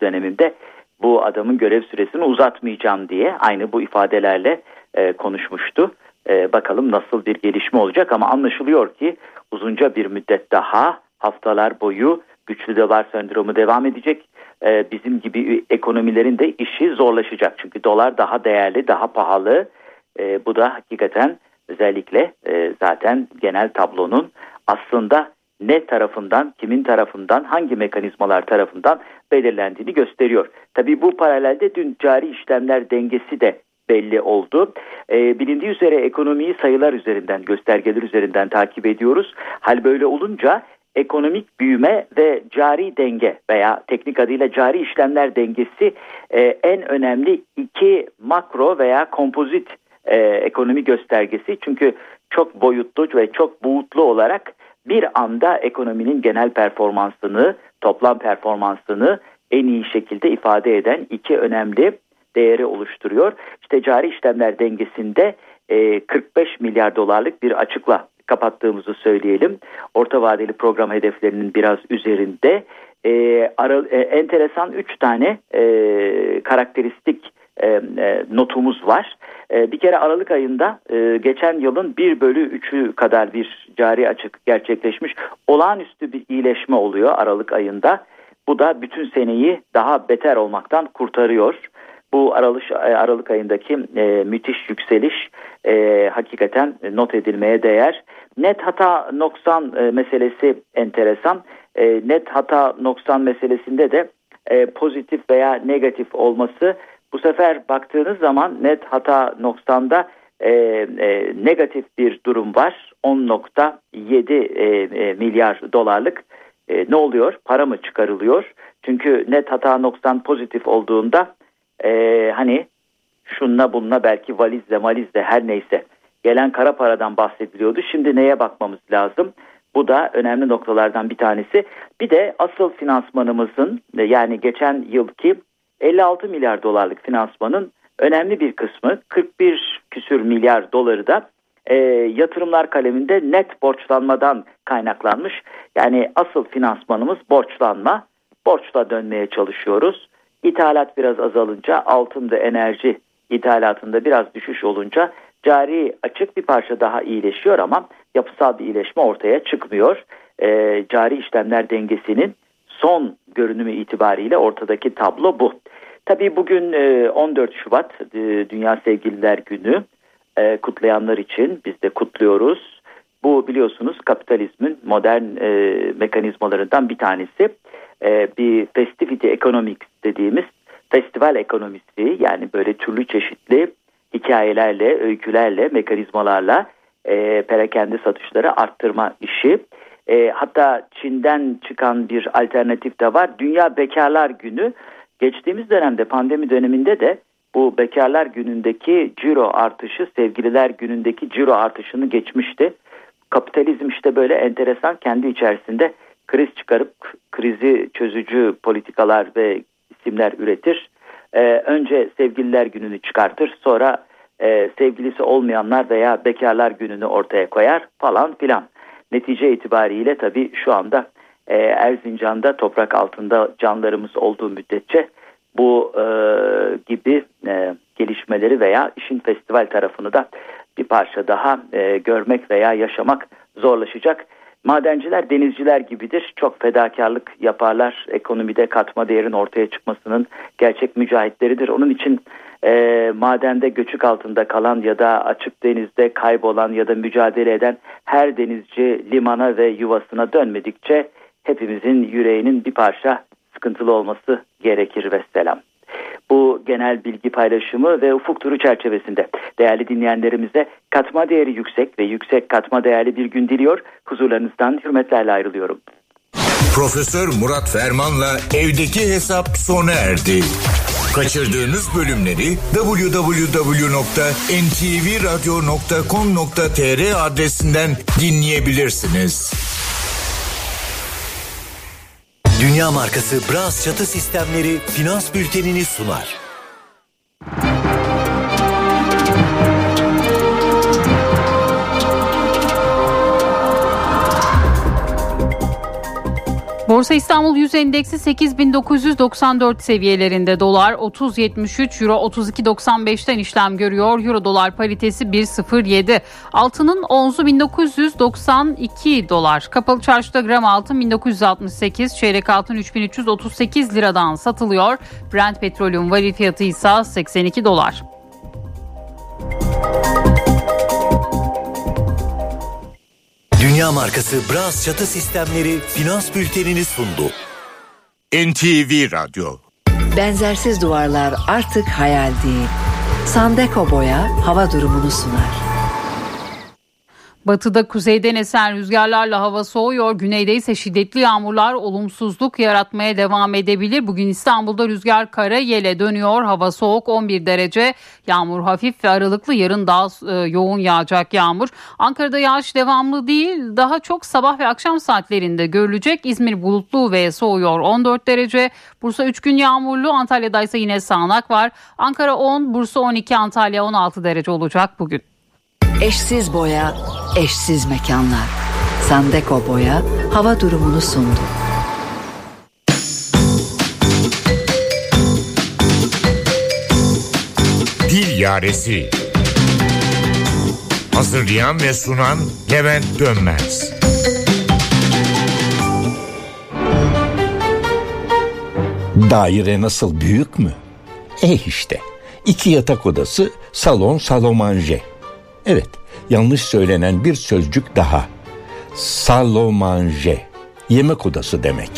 dönemimde bu adamın görev süresini uzatmayacağım diye aynı bu ifadelerle konuşmuştu. Bakalım nasıl bir gelişme olacak ama anlaşılıyor ki uzunca bir müddet daha, haftalar boyu güçlü dolar sendromu devam edecek. Bizim gibi ekonomilerin de işi zorlaşacak. Çünkü dolar daha değerli, daha pahalı. Bu da hakikaten özellikle zaten genel tablonun aslında ne tarafından, kimin tarafından, hangi mekanizmalar tarafından belirlendiğini gösteriyor. Tabii bu paralelde dün cari işlemler dengesi de belli oldu. Bilindiği üzere ekonomiyi sayılar üzerinden, göstergeler üzerinden takip ediyoruz. Hal böyle olunca ekonomik büyüme ve cari denge veya teknik adıyla cari işlemler dengesi en önemli iki makro veya kompozit ekonomi göstergesi. Çünkü çok boyutlu ve çok buğutlu olarak bir anda ekonominin genel performansını, toplam performansını en iyi şekilde ifade eden iki önemli değeri oluşturuyor. İşte cari işlemler dengesinde 45 milyar dolarlık bir açıkla kapattığımızı söyleyelim. Orta vadeli program hedeflerinin biraz üzerinde enteresan 3 tane karakteristik notumuz var. Bir kere Aralık ayında geçen yılın 1/3'ü kadar bir cari açık gerçekleşmiş. Olağanüstü bir iyileşme oluyor Aralık ayında. Bu da bütün seneyi daha beter olmaktan kurtarıyor. Bu Aralık ayındaki müthiş yükseliş hakikaten not edilmeye değer. Net hata noksan meselesi enteresan. Net hata noksan meselesinde de pozitif veya negatif olması, bu sefer baktığınız zaman net hata noksanda negatif bir durum var. 10.7 milyar dolarlık. Ne oluyor? Para mı çıkarılıyor? Çünkü net hata noksan pozitif olduğunda hani şunla bununla belki valizle her neyse gelen kara paradan bahsediliyordu. Şimdi neye bakmamız lazım? Bu da önemli noktalardan bir tanesi. Bir de asıl finansmanımızın, yani geçen yılki 56 milyar dolarlık finansmanın önemli bir kısmı, 41 küsür milyar doları da yatırımlar kaleminde net borçlanmadan kaynaklanmış. Yani asıl finansmanımız borçlanma, borçla dönmeye çalışıyoruz. İthalat biraz azalınca, altın ve enerji ithalatında biraz düşüş olunca cari açık bir parça daha iyileşiyor ama yapısal bir iyileşme ortaya çıkmıyor. Cari işlemler dengesinin son görünümü itibariyle ortadaki tablo bu. Tabii bugün 14 Şubat Dünya Sevgililer Günü, kutlayanlar için biz de kutluyoruz. Bu biliyorsunuz kapitalizmin modern mekanizmalarından bir tanesi. Bir festivity economics dediğimiz festival ekonomisi, yani böyle türlü çeşitli hikayelerle, öykülerle, mekanizmalarla perakende satışları arttırma işi. Hatta Çin'den çıkan bir alternatif de var. Dünya Bekarlar Günü. Geçtiğimiz dönemde, pandemi döneminde de bu bekarlar günündeki ciro artışı sevgililer günündeki ciro artışını geçmişti. Kapitalizm işte böyle enteresan, kendi içerisinde kriz çıkarıp krizi çözücü politikalar ve isimler üretir. Önce sevgililer gününü çıkartır, sonra sevgilisi olmayanlar veya bekarlar gününü ortaya koyar falan filan. Netice itibariyle tabii şu anda Erzincan'da toprak altında canlarımız olduğu müddetçe bu gibi gelişmeleri veya işin festival tarafını da bir parça daha görmek veya yaşamak zorlaşacak. Madenciler denizciler gibidir. Çok fedakarlık yaparlar. Ekonomide katma değerin ortaya çıkmasının gerçek mücahitleridir. Onun için madende göçük altında kalan ya da açık denizde kaybolan ya da mücadele eden her denizci limana ve yuvasına dönmedikçe hepimizin yüreğinin bir parça sıkıntılı olması gerekir ve selam. Bu genel bilgi paylaşımı ve ufuk turu çerçevesinde değerli dinleyenlerimize katma değeri yüksek ve yüksek katma değerli bir gün diliyor. Huzurlarınızdan hürmetlerle ayrılıyorum. Profesör Murat Ferman'la evdeki hesap sona erdi. Kaçırdığınız bölümleri www.ntvradyo.com.tr adresinden dinleyebilirsiniz. Dünya markası Brass Çatı Sistemleri Finans Bülteni'ni sunar. Borsa İstanbul Yüz Endeksi 8.994 seviyelerinde, dolar 30.73, euro 32.95'ten işlem görüyor. Euro dolar paritesi 1.07. Altının onzu 1992 dolar. Kapalı çarşıda gram altın 1968, çeyrek altın 3.338 liradan satılıyor. Brent petrolün varil fiyatı ise 82 dolar. Dünya markası Brass Çatı Sistemleri Finans Bülteni'ni sundu. NTV Radyo. Benzersiz duvarlar artık hayal değil. Sandeko Boya hava durumunu sunar. Batıda kuzeyden esen rüzgarlarla hava soğuyor. Güneyde ise şiddetli yağmurlar olumsuzluk yaratmaya devam edebilir. Bugün İstanbul'da rüzgar kara yele dönüyor. Hava soğuk, 11 derece. Yağmur hafif ve aralıklı. Yarın daha yoğun yağacak yağmur. Ankara'da yağış devamlı değil. Daha çok sabah ve akşam saatlerinde görülecek. İzmir bulutlu ve soğuyor, 14 derece. Bursa 3 gün yağmurlu. Antalya'da ise yine sağanak var. Ankara 10, Bursa 12, Antalya 16 derece olacak bugün. Eşsiz boya, eşsiz mekanlar. Sandeko Boya hava durumunu sundu. Dil Yaresi. Hazırlayan ve sunan Levent Dönmez. Daire nasıl, büyük mü? İşte. 2 yatak odası, salon, salomanje. Evet, yanlış söylenen bir sözcük daha. Salomanje, yemek odası demek.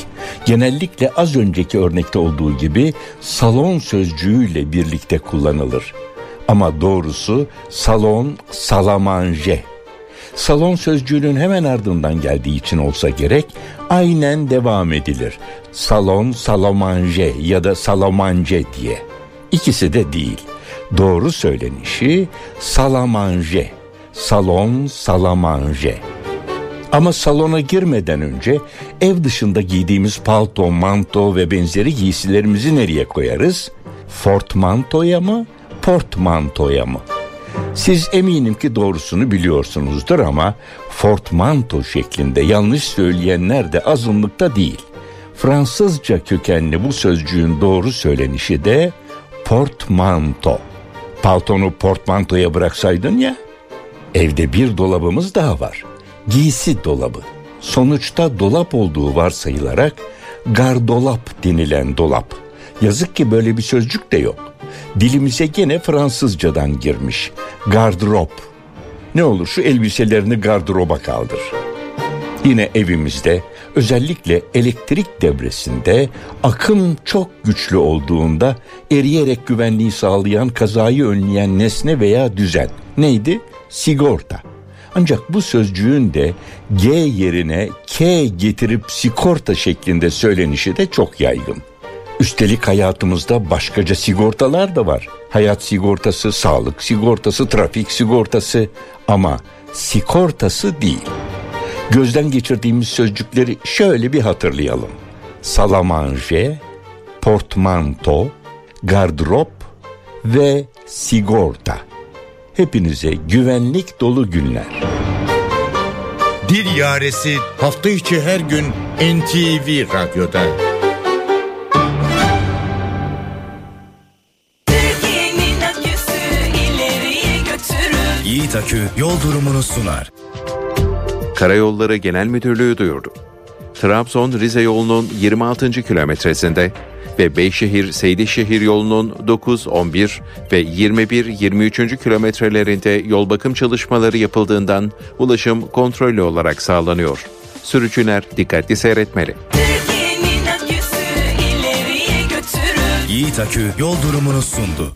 Genellikle az önceki örnekte olduğu gibi salon sözcüğüyle birlikte kullanılır. Ama doğrusu salon, salamanje. Salon sözcüğünün hemen ardından geldiği için olsa gerek aynen devam edilir. Salon, salamanje ya da salamanje diye. İkisi de değil. Doğru söylenişi salamanje, salon, salamanje. Ama salona girmeden önce ev dışında giydiğimiz palto, manto ve benzeri giysilerimizi nereye koyarız? Fortmantoya mı, portmantoya mı? Siz eminim ki doğrusunu biliyorsunuzdur ama fortmanto şeklinde yanlış söyleyenler de azınlıkta değil. Fransızca kökenli bu sözcüğün doğru söylenişi de portmanto. Paltonu portmantoya bıraksaydın ya. Evde bir dolabımız daha var. Giysi dolabı. Sonuçta dolap olduğu varsayılarak gardolap denilen dolap. Yazık ki böyle bir sözcük de yok. Dilimize gene Fransızcadan girmiş. Gardırop. Ne olur şu elbiselerini gardıroba kaldır. Yine evimizde, özellikle elektrik devresinde akım çok güçlü olduğunda eriyerek güvenliği sağlayan, kazayı önleyen nesne veya düzen. Neydi? Sigorta. Ancak bu sözcüğün de G yerine K getirip sigorta şeklinde söylenişi de çok yaygın. Üstelik hayatımızda başkaca sigortalar da var. Hayat sigortası, sağlık sigortası, trafik sigortası ama sigortası değil. Gözden geçirdiğimiz sözcükleri şöyle bir hatırlayalım. Salamanje, portmanto, gardırop ve sigorta. Hepinize güvenlik dolu günler. Dil Yaresi hafta içi her gün NTV Radyo'da. Yiğit Akü yol durumunu sunar. Karayolları Genel Müdürlüğü duyurdu. Trabzon-Rize yolunun 26. kilometresinde ve Beyşehir-Seydişehir yolunun 9, 11 ve 21, 23. kilometrelerinde yol bakım çalışmaları yapıldığından ulaşım kontrollü olarak sağlanıyor. Sürücüler dikkatli seyretmeli. Yiğit Akü yol durumunu sundu.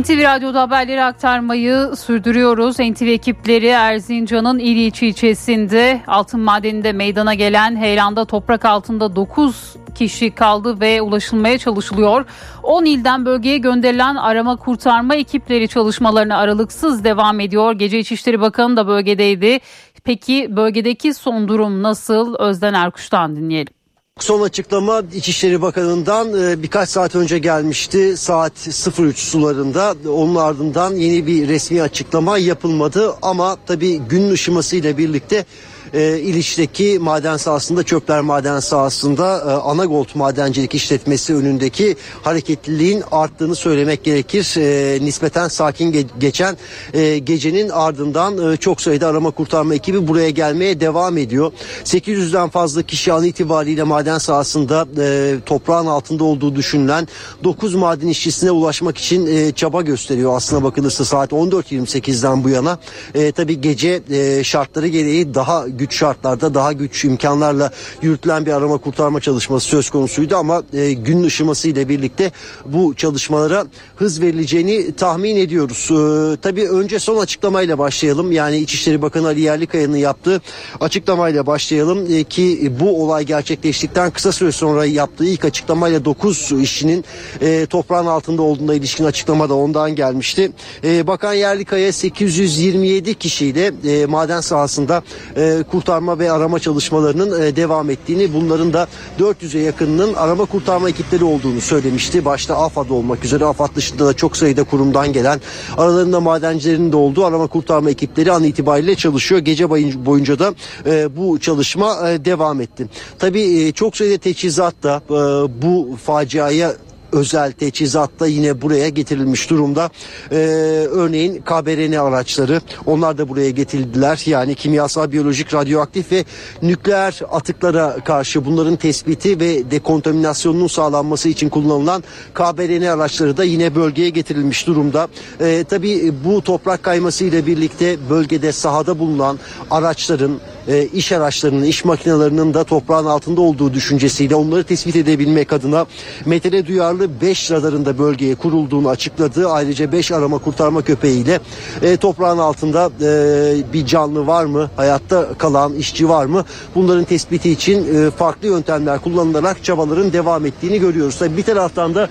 NTV Radyo'da haberleri aktarmayı sürdürüyoruz. NTV ekipleri Erzincan'ın İliç ilçesinde altın madeninde meydana gelen heyelanda toprak altında 9 kişi kaldı ve ulaşılmaya çalışılıyor. 10 ilden bölgeye gönderilen arama kurtarma ekipleri çalışmalarına aralıksız devam ediyor. Gece İçişleri Bakanı da bölgedeydi. Peki bölgedeki son durum nasıl? Özden Erkuş'tan dinleyelim. Son açıklama İçişleri Bakanı'ndan birkaç saat önce gelmişti, saat 03 sularında. Onun ardından yeni bir resmi açıklama yapılmadı ama tabii gün ışımasıyla birlikte İliç'teki maden sahasında, Çöpler Maden Sahası'nda Anagolt Madencilik İşletmesi önündeki hareketliliğin arttığını söylemek gerekir. Nispeten sakin geçen gecenin ardından çok sayıda arama kurtarma ekibi buraya gelmeye devam ediyor. 800'den fazla kişi an itibariyle maden sahasında toprağın altında olduğu düşünülen 9 maden işçisine ulaşmak için çaba gösteriyor. Aslına bakılırsa saat 14.28'den bu yana tabii gece şartları gereği daha güç şartlarda, daha güç imkanlarla yürütülen bir arama kurtarma çalışması söz konusuydu ama gün ışıması ile birlikte bu çalışmalara hız verileceğini tahmin ediyoruz. Tabii önce son açıklamayla başlayalım. Yani İçişleri Bakanı Ali Yerlikaya'nın yaptığı açıklamayla başlayalım ki bu olay gerçekleştikten kısa süre sonra yaptığı ilk açıklamayla 9 işçinin toprağın altında olduğuna ilişkin açıklama da ondan gelmişti. Bakan Yerlikaya 827 kişiyle maden sahasında kurtarma ve arama çalışmalarının devam ettiğini, bunların da 400'e yakınının arama kurtarma ekipleri olduğunu söylemişti. Başta AFAD olmak üzere, AFAD dışında da çok sayıda kurumdan gelen, aralarında madencilerin de olduğu arama kurtarma ekipleri an itibariyle çalışıyor. Gece boyunca da bu çalışma devam etti. Tabii çok sayıda teçhizat da bu faciaya özel teçhizatta yine buraya getirilmiş durumda. Örneğin KBRN araçları, onlar da buraya getirildiler. Yani kimyasal, biyolojik, radyoaktif ve nükleer atıklara karşı bunların tespiti ve dekontaminasyonunun sağlanması için kullanılan KBRN araçları da yine bölgeye getirilmiş durumda. Tabii bu toprak kayması ile birlikte bölgede sahada bulunan araçların, iş araçlarının, iş makinelerinin de toprağın altında olduğu düşüncesiyle onları tespit edebilmek adına metale duyarlı 5 radarın da bölgeye kurulduğunu açıkladı. Ayrıca 5 arama kurtarma köpeğiyle toprağın altında bir canlı var mı, hayatta kalan işçi var mı, bunların tespiti için farklı yöntemler kullanılarak çabaların devam ettiğini görüyoruz. Tabii bir taraftan da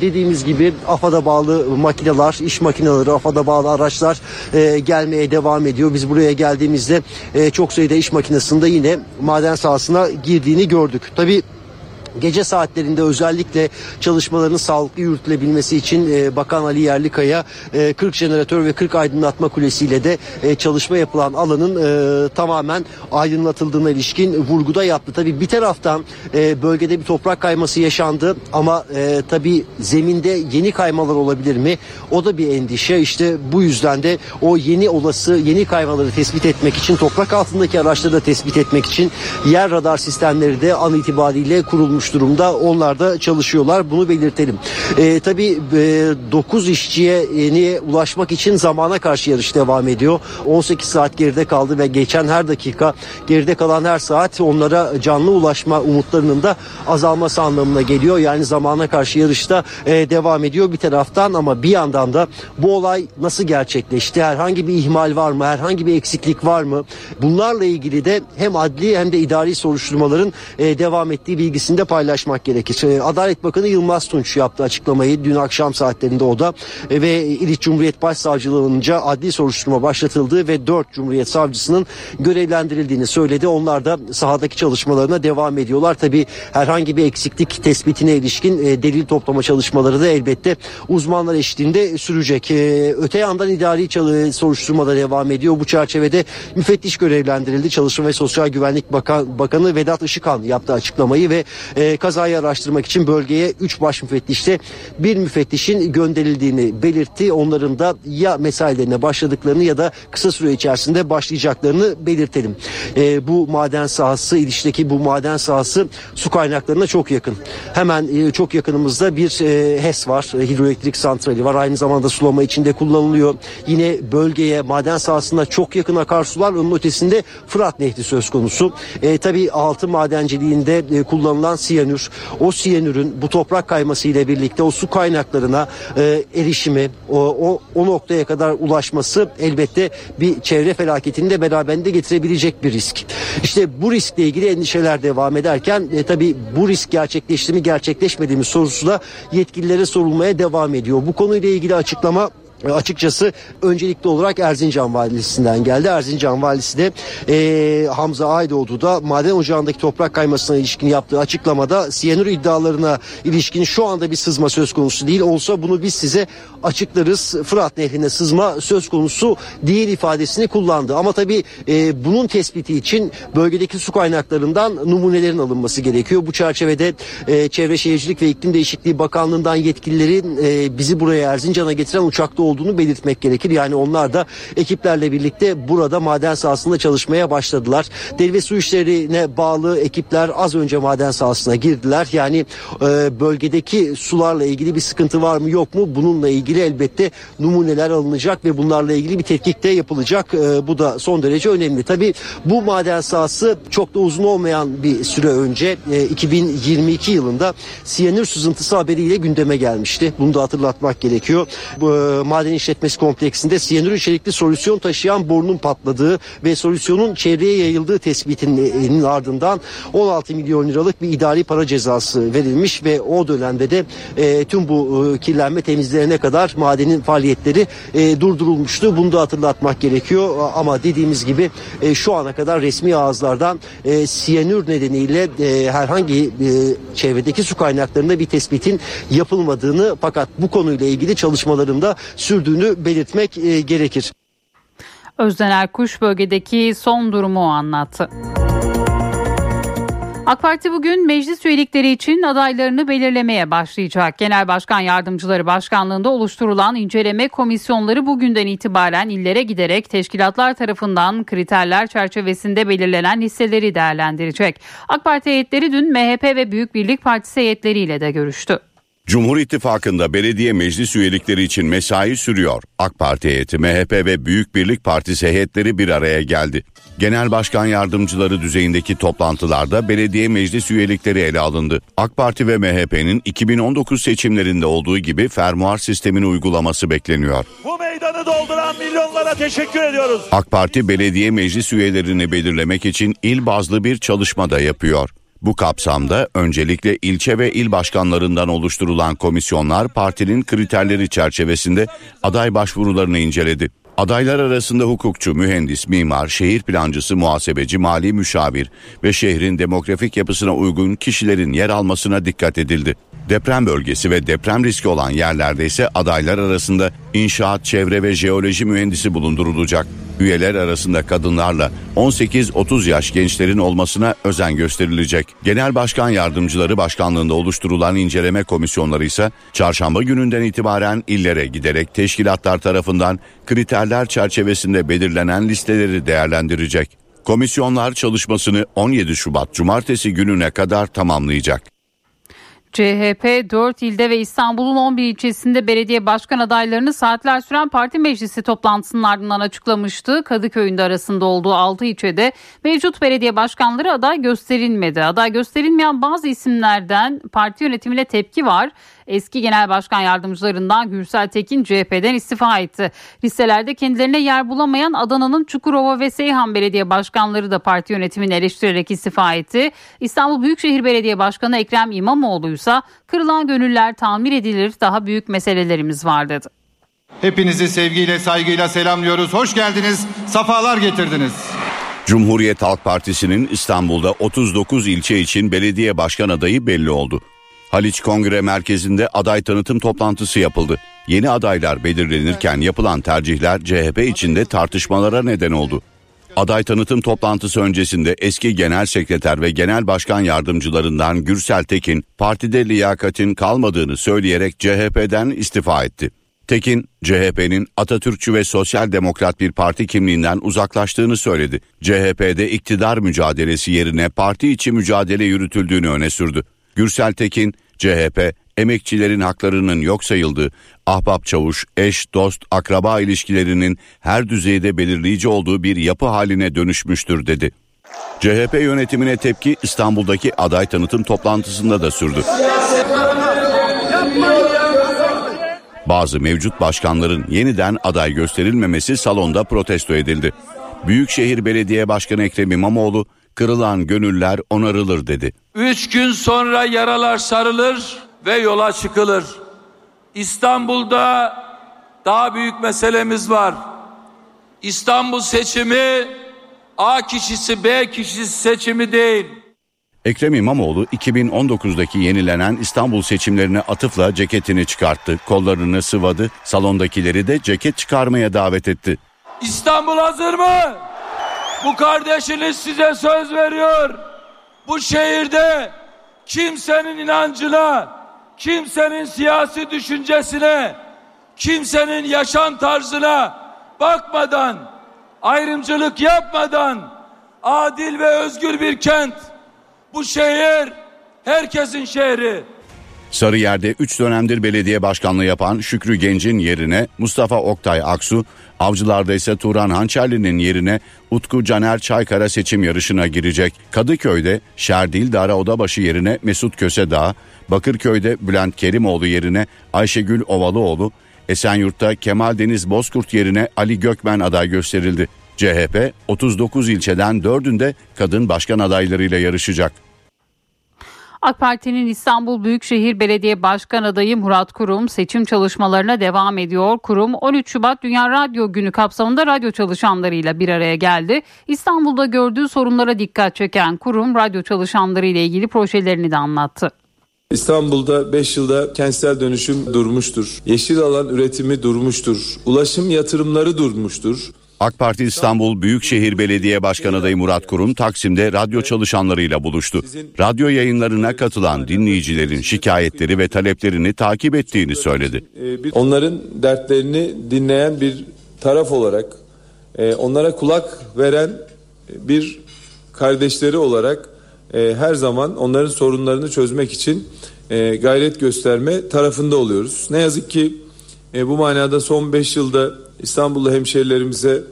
dediğimiz gibi AFAD'a bağlı makineler, iş makineleri, AFAD'a bağlı araçlar gelmeye devam ediyor. Biz buraya geldiğimizde çok sayıda iş makinesinde yine maden sahasına girdiğini gördük. Tabii gece saatlerinde özellikle çalışmaların sağlıklı yürütülebilmesi için Bakan Ali Yerlikaya 40 jeneratör ve 40 aydınlatma kulesiyle de çalışma yapılan alanın tamamen aydınlatıldığına ilişkin vurguda yaptı. Tabii bir taraftan bölgede bir toprak kayması yaşandı ama tabii zeminde yeni kaymalar olabilir mi? O da bir endişe. İşte bu yüzden de o yeni kaymaları tespit etmek için, toprak altındaki araçları da tespit etmek için yer radar sistemleri de an itibariyle kurulmuş durumda. Onlar da çalışıyorlar. Bunu belirtelim. Tabii 9 işçiye ulaşmak için zamana karşı yarış devam ediyor. 18 saat geride kaldı ve geçen her dakika, geride kalan her saat onlara canlı ulaşma umutlarının da azalması anlamına geliyor. Yani zamana karşı yarışta devam ediyor bir taraftan ama bir yandan da bu olay nasıl gerçekleşti? Herhangi bir ihmal var mı? Herhangi bir eksiklik var mı? Bunlarla ilgili de hem adli hem de idari soruşturmaların devam ettiği bilgisinde paylaşmak gerekir. Adalet Bakanı Yılmaz Tunç yaptı açıklamayı dün akşam saatlerinde o da ve İliç Cumhuriyet Başsavcılığı'nca adli soruşturma başlatıldığı ve 4 Cumhuriyet Savcısının görevlendirildiğini söyledi. Onlar da sahadaki çalışmalarına devam ediyorlar. Tabii herhangi bir eksiklik tespitine ilişkin delil toplama çalışmaları da elbette uzmanlar eşliğinde sürecek. Öte yandan idari soruşturma da devam ediyor. Bu çerçevede müfettiş görevlendirildi. Çalışma ve Sosyal Güvenlik Bakanı Vedat Işıkhan yaptı açıklamayı ve kazayı araştırmak için bölgeye 3 baş müfettişte bir müfettişin gönderildiğini belirtti. Onların da ya mesailerine başladıklarını ya da kısa süre içerisinde başlayacaklarını belirtelim. Bu maden sahası, İliç'teki bu maden sahası su kaynaklarına çok yakın. Hemen çok yakınımızda bir HES var, hidroelektrik santrali var. Aynı zamanda sulama içinde kullanılıyor. Yine bölgeye, maden sahasına çok yakın akarsular, onun ötesinde Fırat Nehri söz konusu. Tabii altın madenciliğinde kullanılan siyanür, o siyanürün bu toprak kayması ile birlikte o su kaynaklarına erişimi, o noktaya kadar ulaşması elbette bir çevre felaketini de beraberinde getirebilecek bir risk. İşte bu riskle ilgili endişeler devam ederken tabii bu risk gerçekleşti mi gerçekleşmedi mi sorusu da yetkililere sorulmaya devam ediyor. Bu konuyla ilgili açıklama açıkçası öncelikli olarak Erzincan valisinden geldi. Erzincan valisi de Hamza Aydoğdu da maden ocağındaki toprak kaymasına ilişkin yaptığı açıklamada siyanür iddialarına ilişkin şu anda bir sızma söz konusu değil. Olsa bunu biz size açıklarız. Fırat Nehri'ne sızma söz konusu değil ifadesini kullandı. Ama tabii bunun tespiti için bölgedeki su kaynaklarından numunelerin alınması gerekiyor. Bu çerçevede Çevre Şehircilik ve İklim Değişikliği Bakanlığı'ndan yetkililerin bizi buraya Erzincan'a getiren uçakta olduğunu belirtmek gerekir. Yani onlar da ekiplerle birlikte burada maden sahasında çalışmaya başladılar. Deli ve Su İşleri'ne bağlı ekipler az önce maden sahasına girdiler. Yani bölgedeki sularla ilgili bir sıkıntı var mı yok mu? Bununla ilgili elbette numuneler alınacak ve bunlarla ilgili bir tetkik de yapılacak. Bu da son derece önemli. Tabii bu maden sahası çok da uzun olmayan bir süre önce 2022 yılında siyanür sızıntısı haberiyle gündeme gelmişti. Bunu da hatırlatmak gerekiyor. Maden maden işletmesi kompleksinde siyanür içerikli solüsyon taşıyan borunun patladığı ve solüsyonun çevreye yayıldığı tespitinin ardından 16 milyon liralık bir idari para cezası verilmiş ve o dönemde de tüm bu kirlenme temizlerine kadar madenin faaliyetleri durdurulmuştu. Bunu da hatırlatmak gerekiyor ama dediğimiz gibi şu ana kadar resmi ağızlardan siyanür nedeniyle herhangi çevredeki su kaynaklarında bir tespitin yapılmadığını fakat bu konuyla ilgili çalışmalarında sürdüğünü belirtmek gerekir. Özden Erkuş bölgedeki son durumu anlattı. AK Parti bugün meclis üyelikleri için adaylarını belirlemeye başlayacak. Genel Başkan Yardımcıları Başkanlığında oluşturulan inceleme komisyonları bugünden itibaren illere giderek teşkilatlar tarafından kriterler çerçevesinde belirlenen listeleri değerlendirecek. AK Parti heyetleri dün MHP ve Büyük Birlik Partisi heyetleriyle de görüştü. Cumhur İttifakı'nda belediye meclis üyelikleri için mesai sürüyor. AK Parti heyeti, MHP ve Büyük Birlik Partisi heyetleri bir araya geldi. Genel Başkan Yardımcıları düzeyindeki toplantılarda belediye meclis üyelikleri ele alındı. AK Parti ve MHP'nin 2019 seçimlerinde olduğu gibi fermuar sistemini uygulaması bekleniyor. Bu meydanı dolduran milyonlara teşekkür ediyoruz. AK Parti belediye meclis üyelerini belirlemek için il bazlı bir çalışma da yapıyor. Bu kapsamda öncelikle ilçe ve il başkanlarından oluşturulan komisyonlar partinin kriterleri çerçevesinde aday başvurularını inceledi. Adaylar arasında hukukçu, mühendis, mimar, şehir plancısı, muhasebeci, mali müşavir ve şehrin demografik yapısına uygun kişilerin yer almasına dikkat edildi. Deprem bölgesi ve deprem riski olan yerlerde ise adaylar arasında inşaat, çevre ve jeoloji mühendisi bulundurulacak. Üyeler arasında kadınlarla 18-30 yaş gençlerin olmasına özen gösterilecek. Genel Başkan Yardımcıları Başkanlığında oluşturulan inceleme komisyonları ise çarşamba gününden itibaren illere giderek teşkilatlar tarafından kriterler çerçevesinde belirlenen listeleri değerlendirecek. Komisyonlar çalışmasını 17 Şubat Cumartesi gününe kadar tamamlayacak. CHP 4 ilde ve İstanbul'un 11 ilçesinde belediye başkan adaylarını saatler süren parti meclisi toplantısının ardından açıklamıştı. Kadıköy'ün de arasında olduğu 6 ilçede mevcut belediye başkanları aday gösterilmedi. Aday gösterilmeyen bazı isimlerden parti yönetimine tepki var. Eski genel başkan yardımcılarından Gürsel Tekin CHP'den istifa etti. Listelerde kendilerine yer bulamayan Adana'nın Çukurova ve Seyhan belediye başkanları da parti yönetimini eleştirerek istifa etti. İstanbul Büyükşehir Belediye Başkanı Ekrem İmamoğlu'ysa kırılan gönüller tamir edilir, daha büyük meselelerimiz var dedi. Hepinizi sevgiyle saygıyla selamlıyoruz. Hoş geldiniz, safalar getirdiniz. Cumhuriyet Halk Partisi'nin İstanbul'da 39 ilçe için belediye başkan adayı belli oldu. Haliç Kongre Merkezi'nde aday tanıtım toplantısı yapıldı. Yeni adaylar belirlenirken yapılan tercihler CHP içinde tartışmalara neden oldu. Aday tanıtım toplantısı öncesinde eski genel sekreter ve genel başkan yardımcılarından Gürsel Tekin, partide liyakatin kalmadığını söyleyerek CHP'den istifa etti. Tekin, CHP'nin Atatürkçü ve sosyal demokrat bir parti kimliğinden uzaklaştığını söyledi. CHP'de iktidar mücadelesi yerine parti içi mücadele yürütüldüğünü öne sürdü. Gürsel Tekin, CHP, emekçilerin haklarının yok sayıldığı, ahbap çavuş, eş, dost, akraba ilişkilerinin her düzeyde belirleyici olduğu bir yapı haline dönüşmüştür dedi. CHP yönetimine tepki İstanbul'daki aday tanıtım toplantısında da sürdü. Bazı mevcut başkanların yeniden aday gösterilmemesi salonda protesto edildi. Büyükşehir Belediye Başkanı Ekrem İmamoğlu, kırılan gönüller onarılır dedi. 3 gün sonra yaralar sarılır ve yola çıkılır. İstanbul'da daha büyük meselemiz var. İstanbul seçimi A kişisi B kişisi seçimi değil. Ekrem İmamoğlu 2019'daki yenilenen İstanbul seçimlerine atıfla ceketini çıkarttı. Kollarını sıvadı, salondakileri de ceket çıkarmaya davet etti. İstanbul hazır mı? Bu kardeşiniz size söz veriyor. Bu şehirde kimsenin inancına, kimsenin siyasi düşüncesine, kimsenin yaşam tarzına bakmadan, ayrımcılık yapmadan adil ve özgür bir kent. Bu şehir herkesin şehri. Sarıyer'de 3 dönemdir belediye başkanlığı yapan Şükrü Genç'in yerine Mustafa Oktay Aksu, Avcılar'da ise Turan Hançerli'nin yerine Utku Caner Çaykara seçim yarışına girecek. Kadıköy'de Şerdil Dara Odabaşı yerine Mesut Kösedağ, Bakırköy'de Bülent Kerimoğlu yerine Ayşegül Ovalıoğlu, Esenyurt'ta Kemal Deniz Bozkurt yerine Ali Gökmen aday gösterildi. CHP 39 ilçeden 4'ünde kadın başkan adaylarıyla yarışacak. AK Parti'nin İstanbul Büyükşehir Belediye Başkan adayı Murat Kurum seçim çalışmalarına devam ediyor. Kurum 13 Şubat Dünya Radyo Günü kapsamında radyo çalışanlarıyla bir araya geldi. İstanbul'da gördüğü sorunlara dikkat çeken Kurum radyo çalışanlarıyla ilgili projelerini de anlattı. İstanbul'da 5 yılda kentsel dönüşüm durmuştur. Yeşil alan üretimi durmuştur. Ulaşım yatırımları durmuştur. AK Parti İstanbul Büyükşehir Belediye Başkan adayı Murat Kurum Taksim'de radyo çalışanlarıyla buluştu. Radyo yayınlarına katılan dinleyicilerin şikayetleri ve taleplerini takip ettiğini söyledi. Onların dertlerini dinleyen bir taraf olarak, onlara kulak veren bir kardeşleri olarak her zaman onların sorunlarını çözmek için gayret gösterme tarafında oluyoruz. Ne yazık ki bu manada son 5 yılda İstanbul'da hemşehrilerimize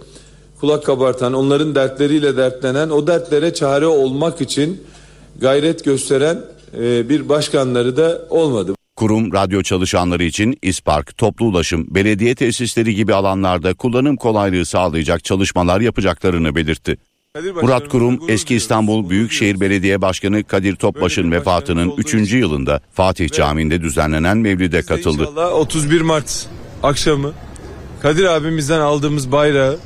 kulak kabartan, onların dertleriyle dertlenen, o dertlere çare olmak için gayret gösteren bir başkanları da olmadı. Kurum radyo çalışanları için İspark, toplu ulaşım, belediye tesisleri gibi alanlarda kullanım kolaylığı sağlayacak çalışmalar yapacaklarını belirtti. Murat Kurum, eski İstanbul Büyükşehir Belediye Başkanı Kadir Topbaş'ın vefatının 3. yılında Fatih Camii'nde düzenlenen mevlide katıldı. İnşallah 31 Mart akşamı Kadir abimizden aldığımız bayrağı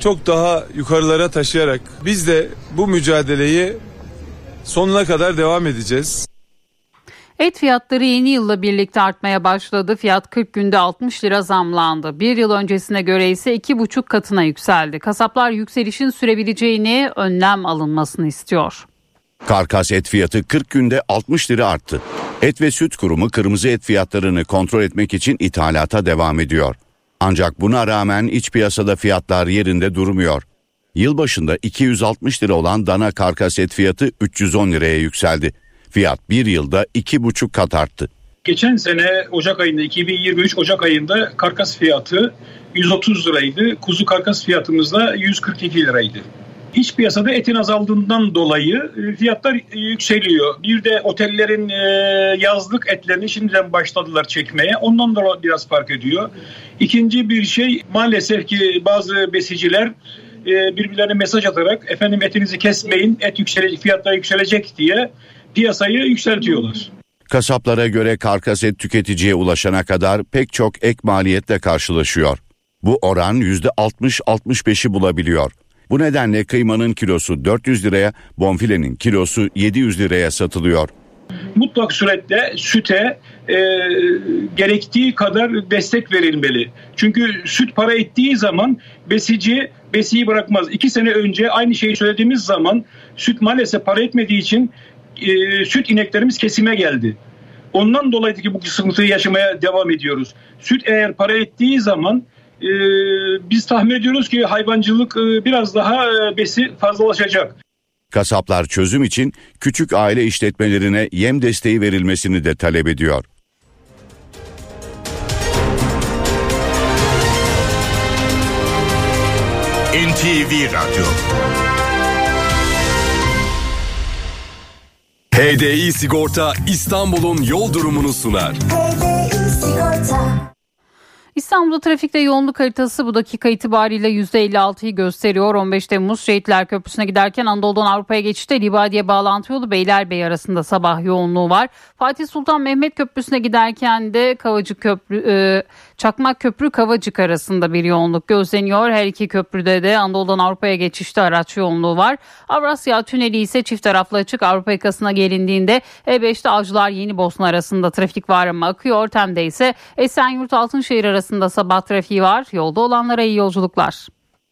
çok daha yukarılara taşıyarak biz de bu mücadeleyi sonuna kadar devam edeceğiz. Et fiyatları yeni yılla birlikte artmaya başladı. Fiyat 40 günde 60 lira zamlandı. Bir yıl öncesine göre ise 2,5 katına yükseldi. Kasaplar yükselişin sürebileceğini, önlem alınmasını istiyor. Karkas et fiyatı 40 günde 60 lira arttı. Et ve Süt Kurumu kırmızı et fiyatlarını kontrol etmek için ithalata devam ediyor. Ancak buna rağmen iç piyasada fiyatlar yerinde durmuyor. Yılbaşında 260 lira olan dana karkas et fiyatı 310 liraya yükseldi. Fiyat bir yılda 2,5 kat arttı. Geçen sene Ocak ayında 2023 Ocak ayında karkas fiyatı 130 liraydı. Kuzu karkas fiyatımız da 142 liraydı. İç piyasada etin azaldığından dolayı fiyatlar yükseliyor. Bir de otellerin yazlık etlerini şimdiden başladılar çekmeye. Ondan da biraz fark ediyor. İkinci bir şey, maalesef ki bazı besiciler birbirlerine mesaj atarak efendim etinizi kesmeyin, et yükselecek, fiyatlar yükselecek diye piyasayı yükseltiyorlar. Kasaplara göre karkas et tüketiciye ulaşana kadar pek çok ek maliyetle karşılaşıyor. Bu oran %60-65'i bulabiliyor. Bu nedenle kıymanın kilosu 400 liraya, bonfilenin kilosu 700 liraya satılıyor. Mutlak surette süte gerektiği kadar destek verilmeli. Çünkü süt para ettiği zaman besici besiyi bırakmaz. 2 sene önce aynı şeyi söylediğimiz zaman süt maalesef para etmediği için süt ineklerimiz kesime geldi. Ondan dolayı ki bu sıkıntıyı yaşamaya devam ediyoruz. Süt eğer para ettiği zaman biz tahmin ediyoruz ki hayvancılık biraz daha besi fazlalaşacak. Kasaplar çözüm için küçük aile işletmelerine yem desteği verilmesini de talep ediyor. NTV Radyo. HDI Sigorta İstanbul'un yol durumunu sunar. HDI Sigorta. İstanbul'da trafikte yoğunluk haritası bu dakika itibariyle %56'yı gösteriyor. 15 Temmuz Şehitler Köprüsü'ne giderken Anadolu'dan Avrupa'ya geçişte Rivadiye bağlantı yolu Beylerbeyi arasında sabah yoğunluğu var. Fatih Sultan Mehmet Köprüsü'ne giderken de Çakmak Köprü Kavacık arasında bir yoğunluk gözleniyor. Her iki köprüde de Anadolu'dan Avrupa'ya geçişte araç yoğunluğu var. Avrasya Tüneli ise çift taraflı açık. Avrupa yakasına gelindiğinde E5'te Avcılar Yenibosna arasında trafik var ama akıyor. Tem'de ise Esenyurt Altınşehir arasında sabah trafiği var. Yolda olanlara iyi yolculuklar.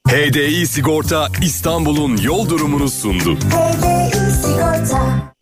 HDI Sigorta İstanbul'un yol durumunu sundu. HDI Sigorta.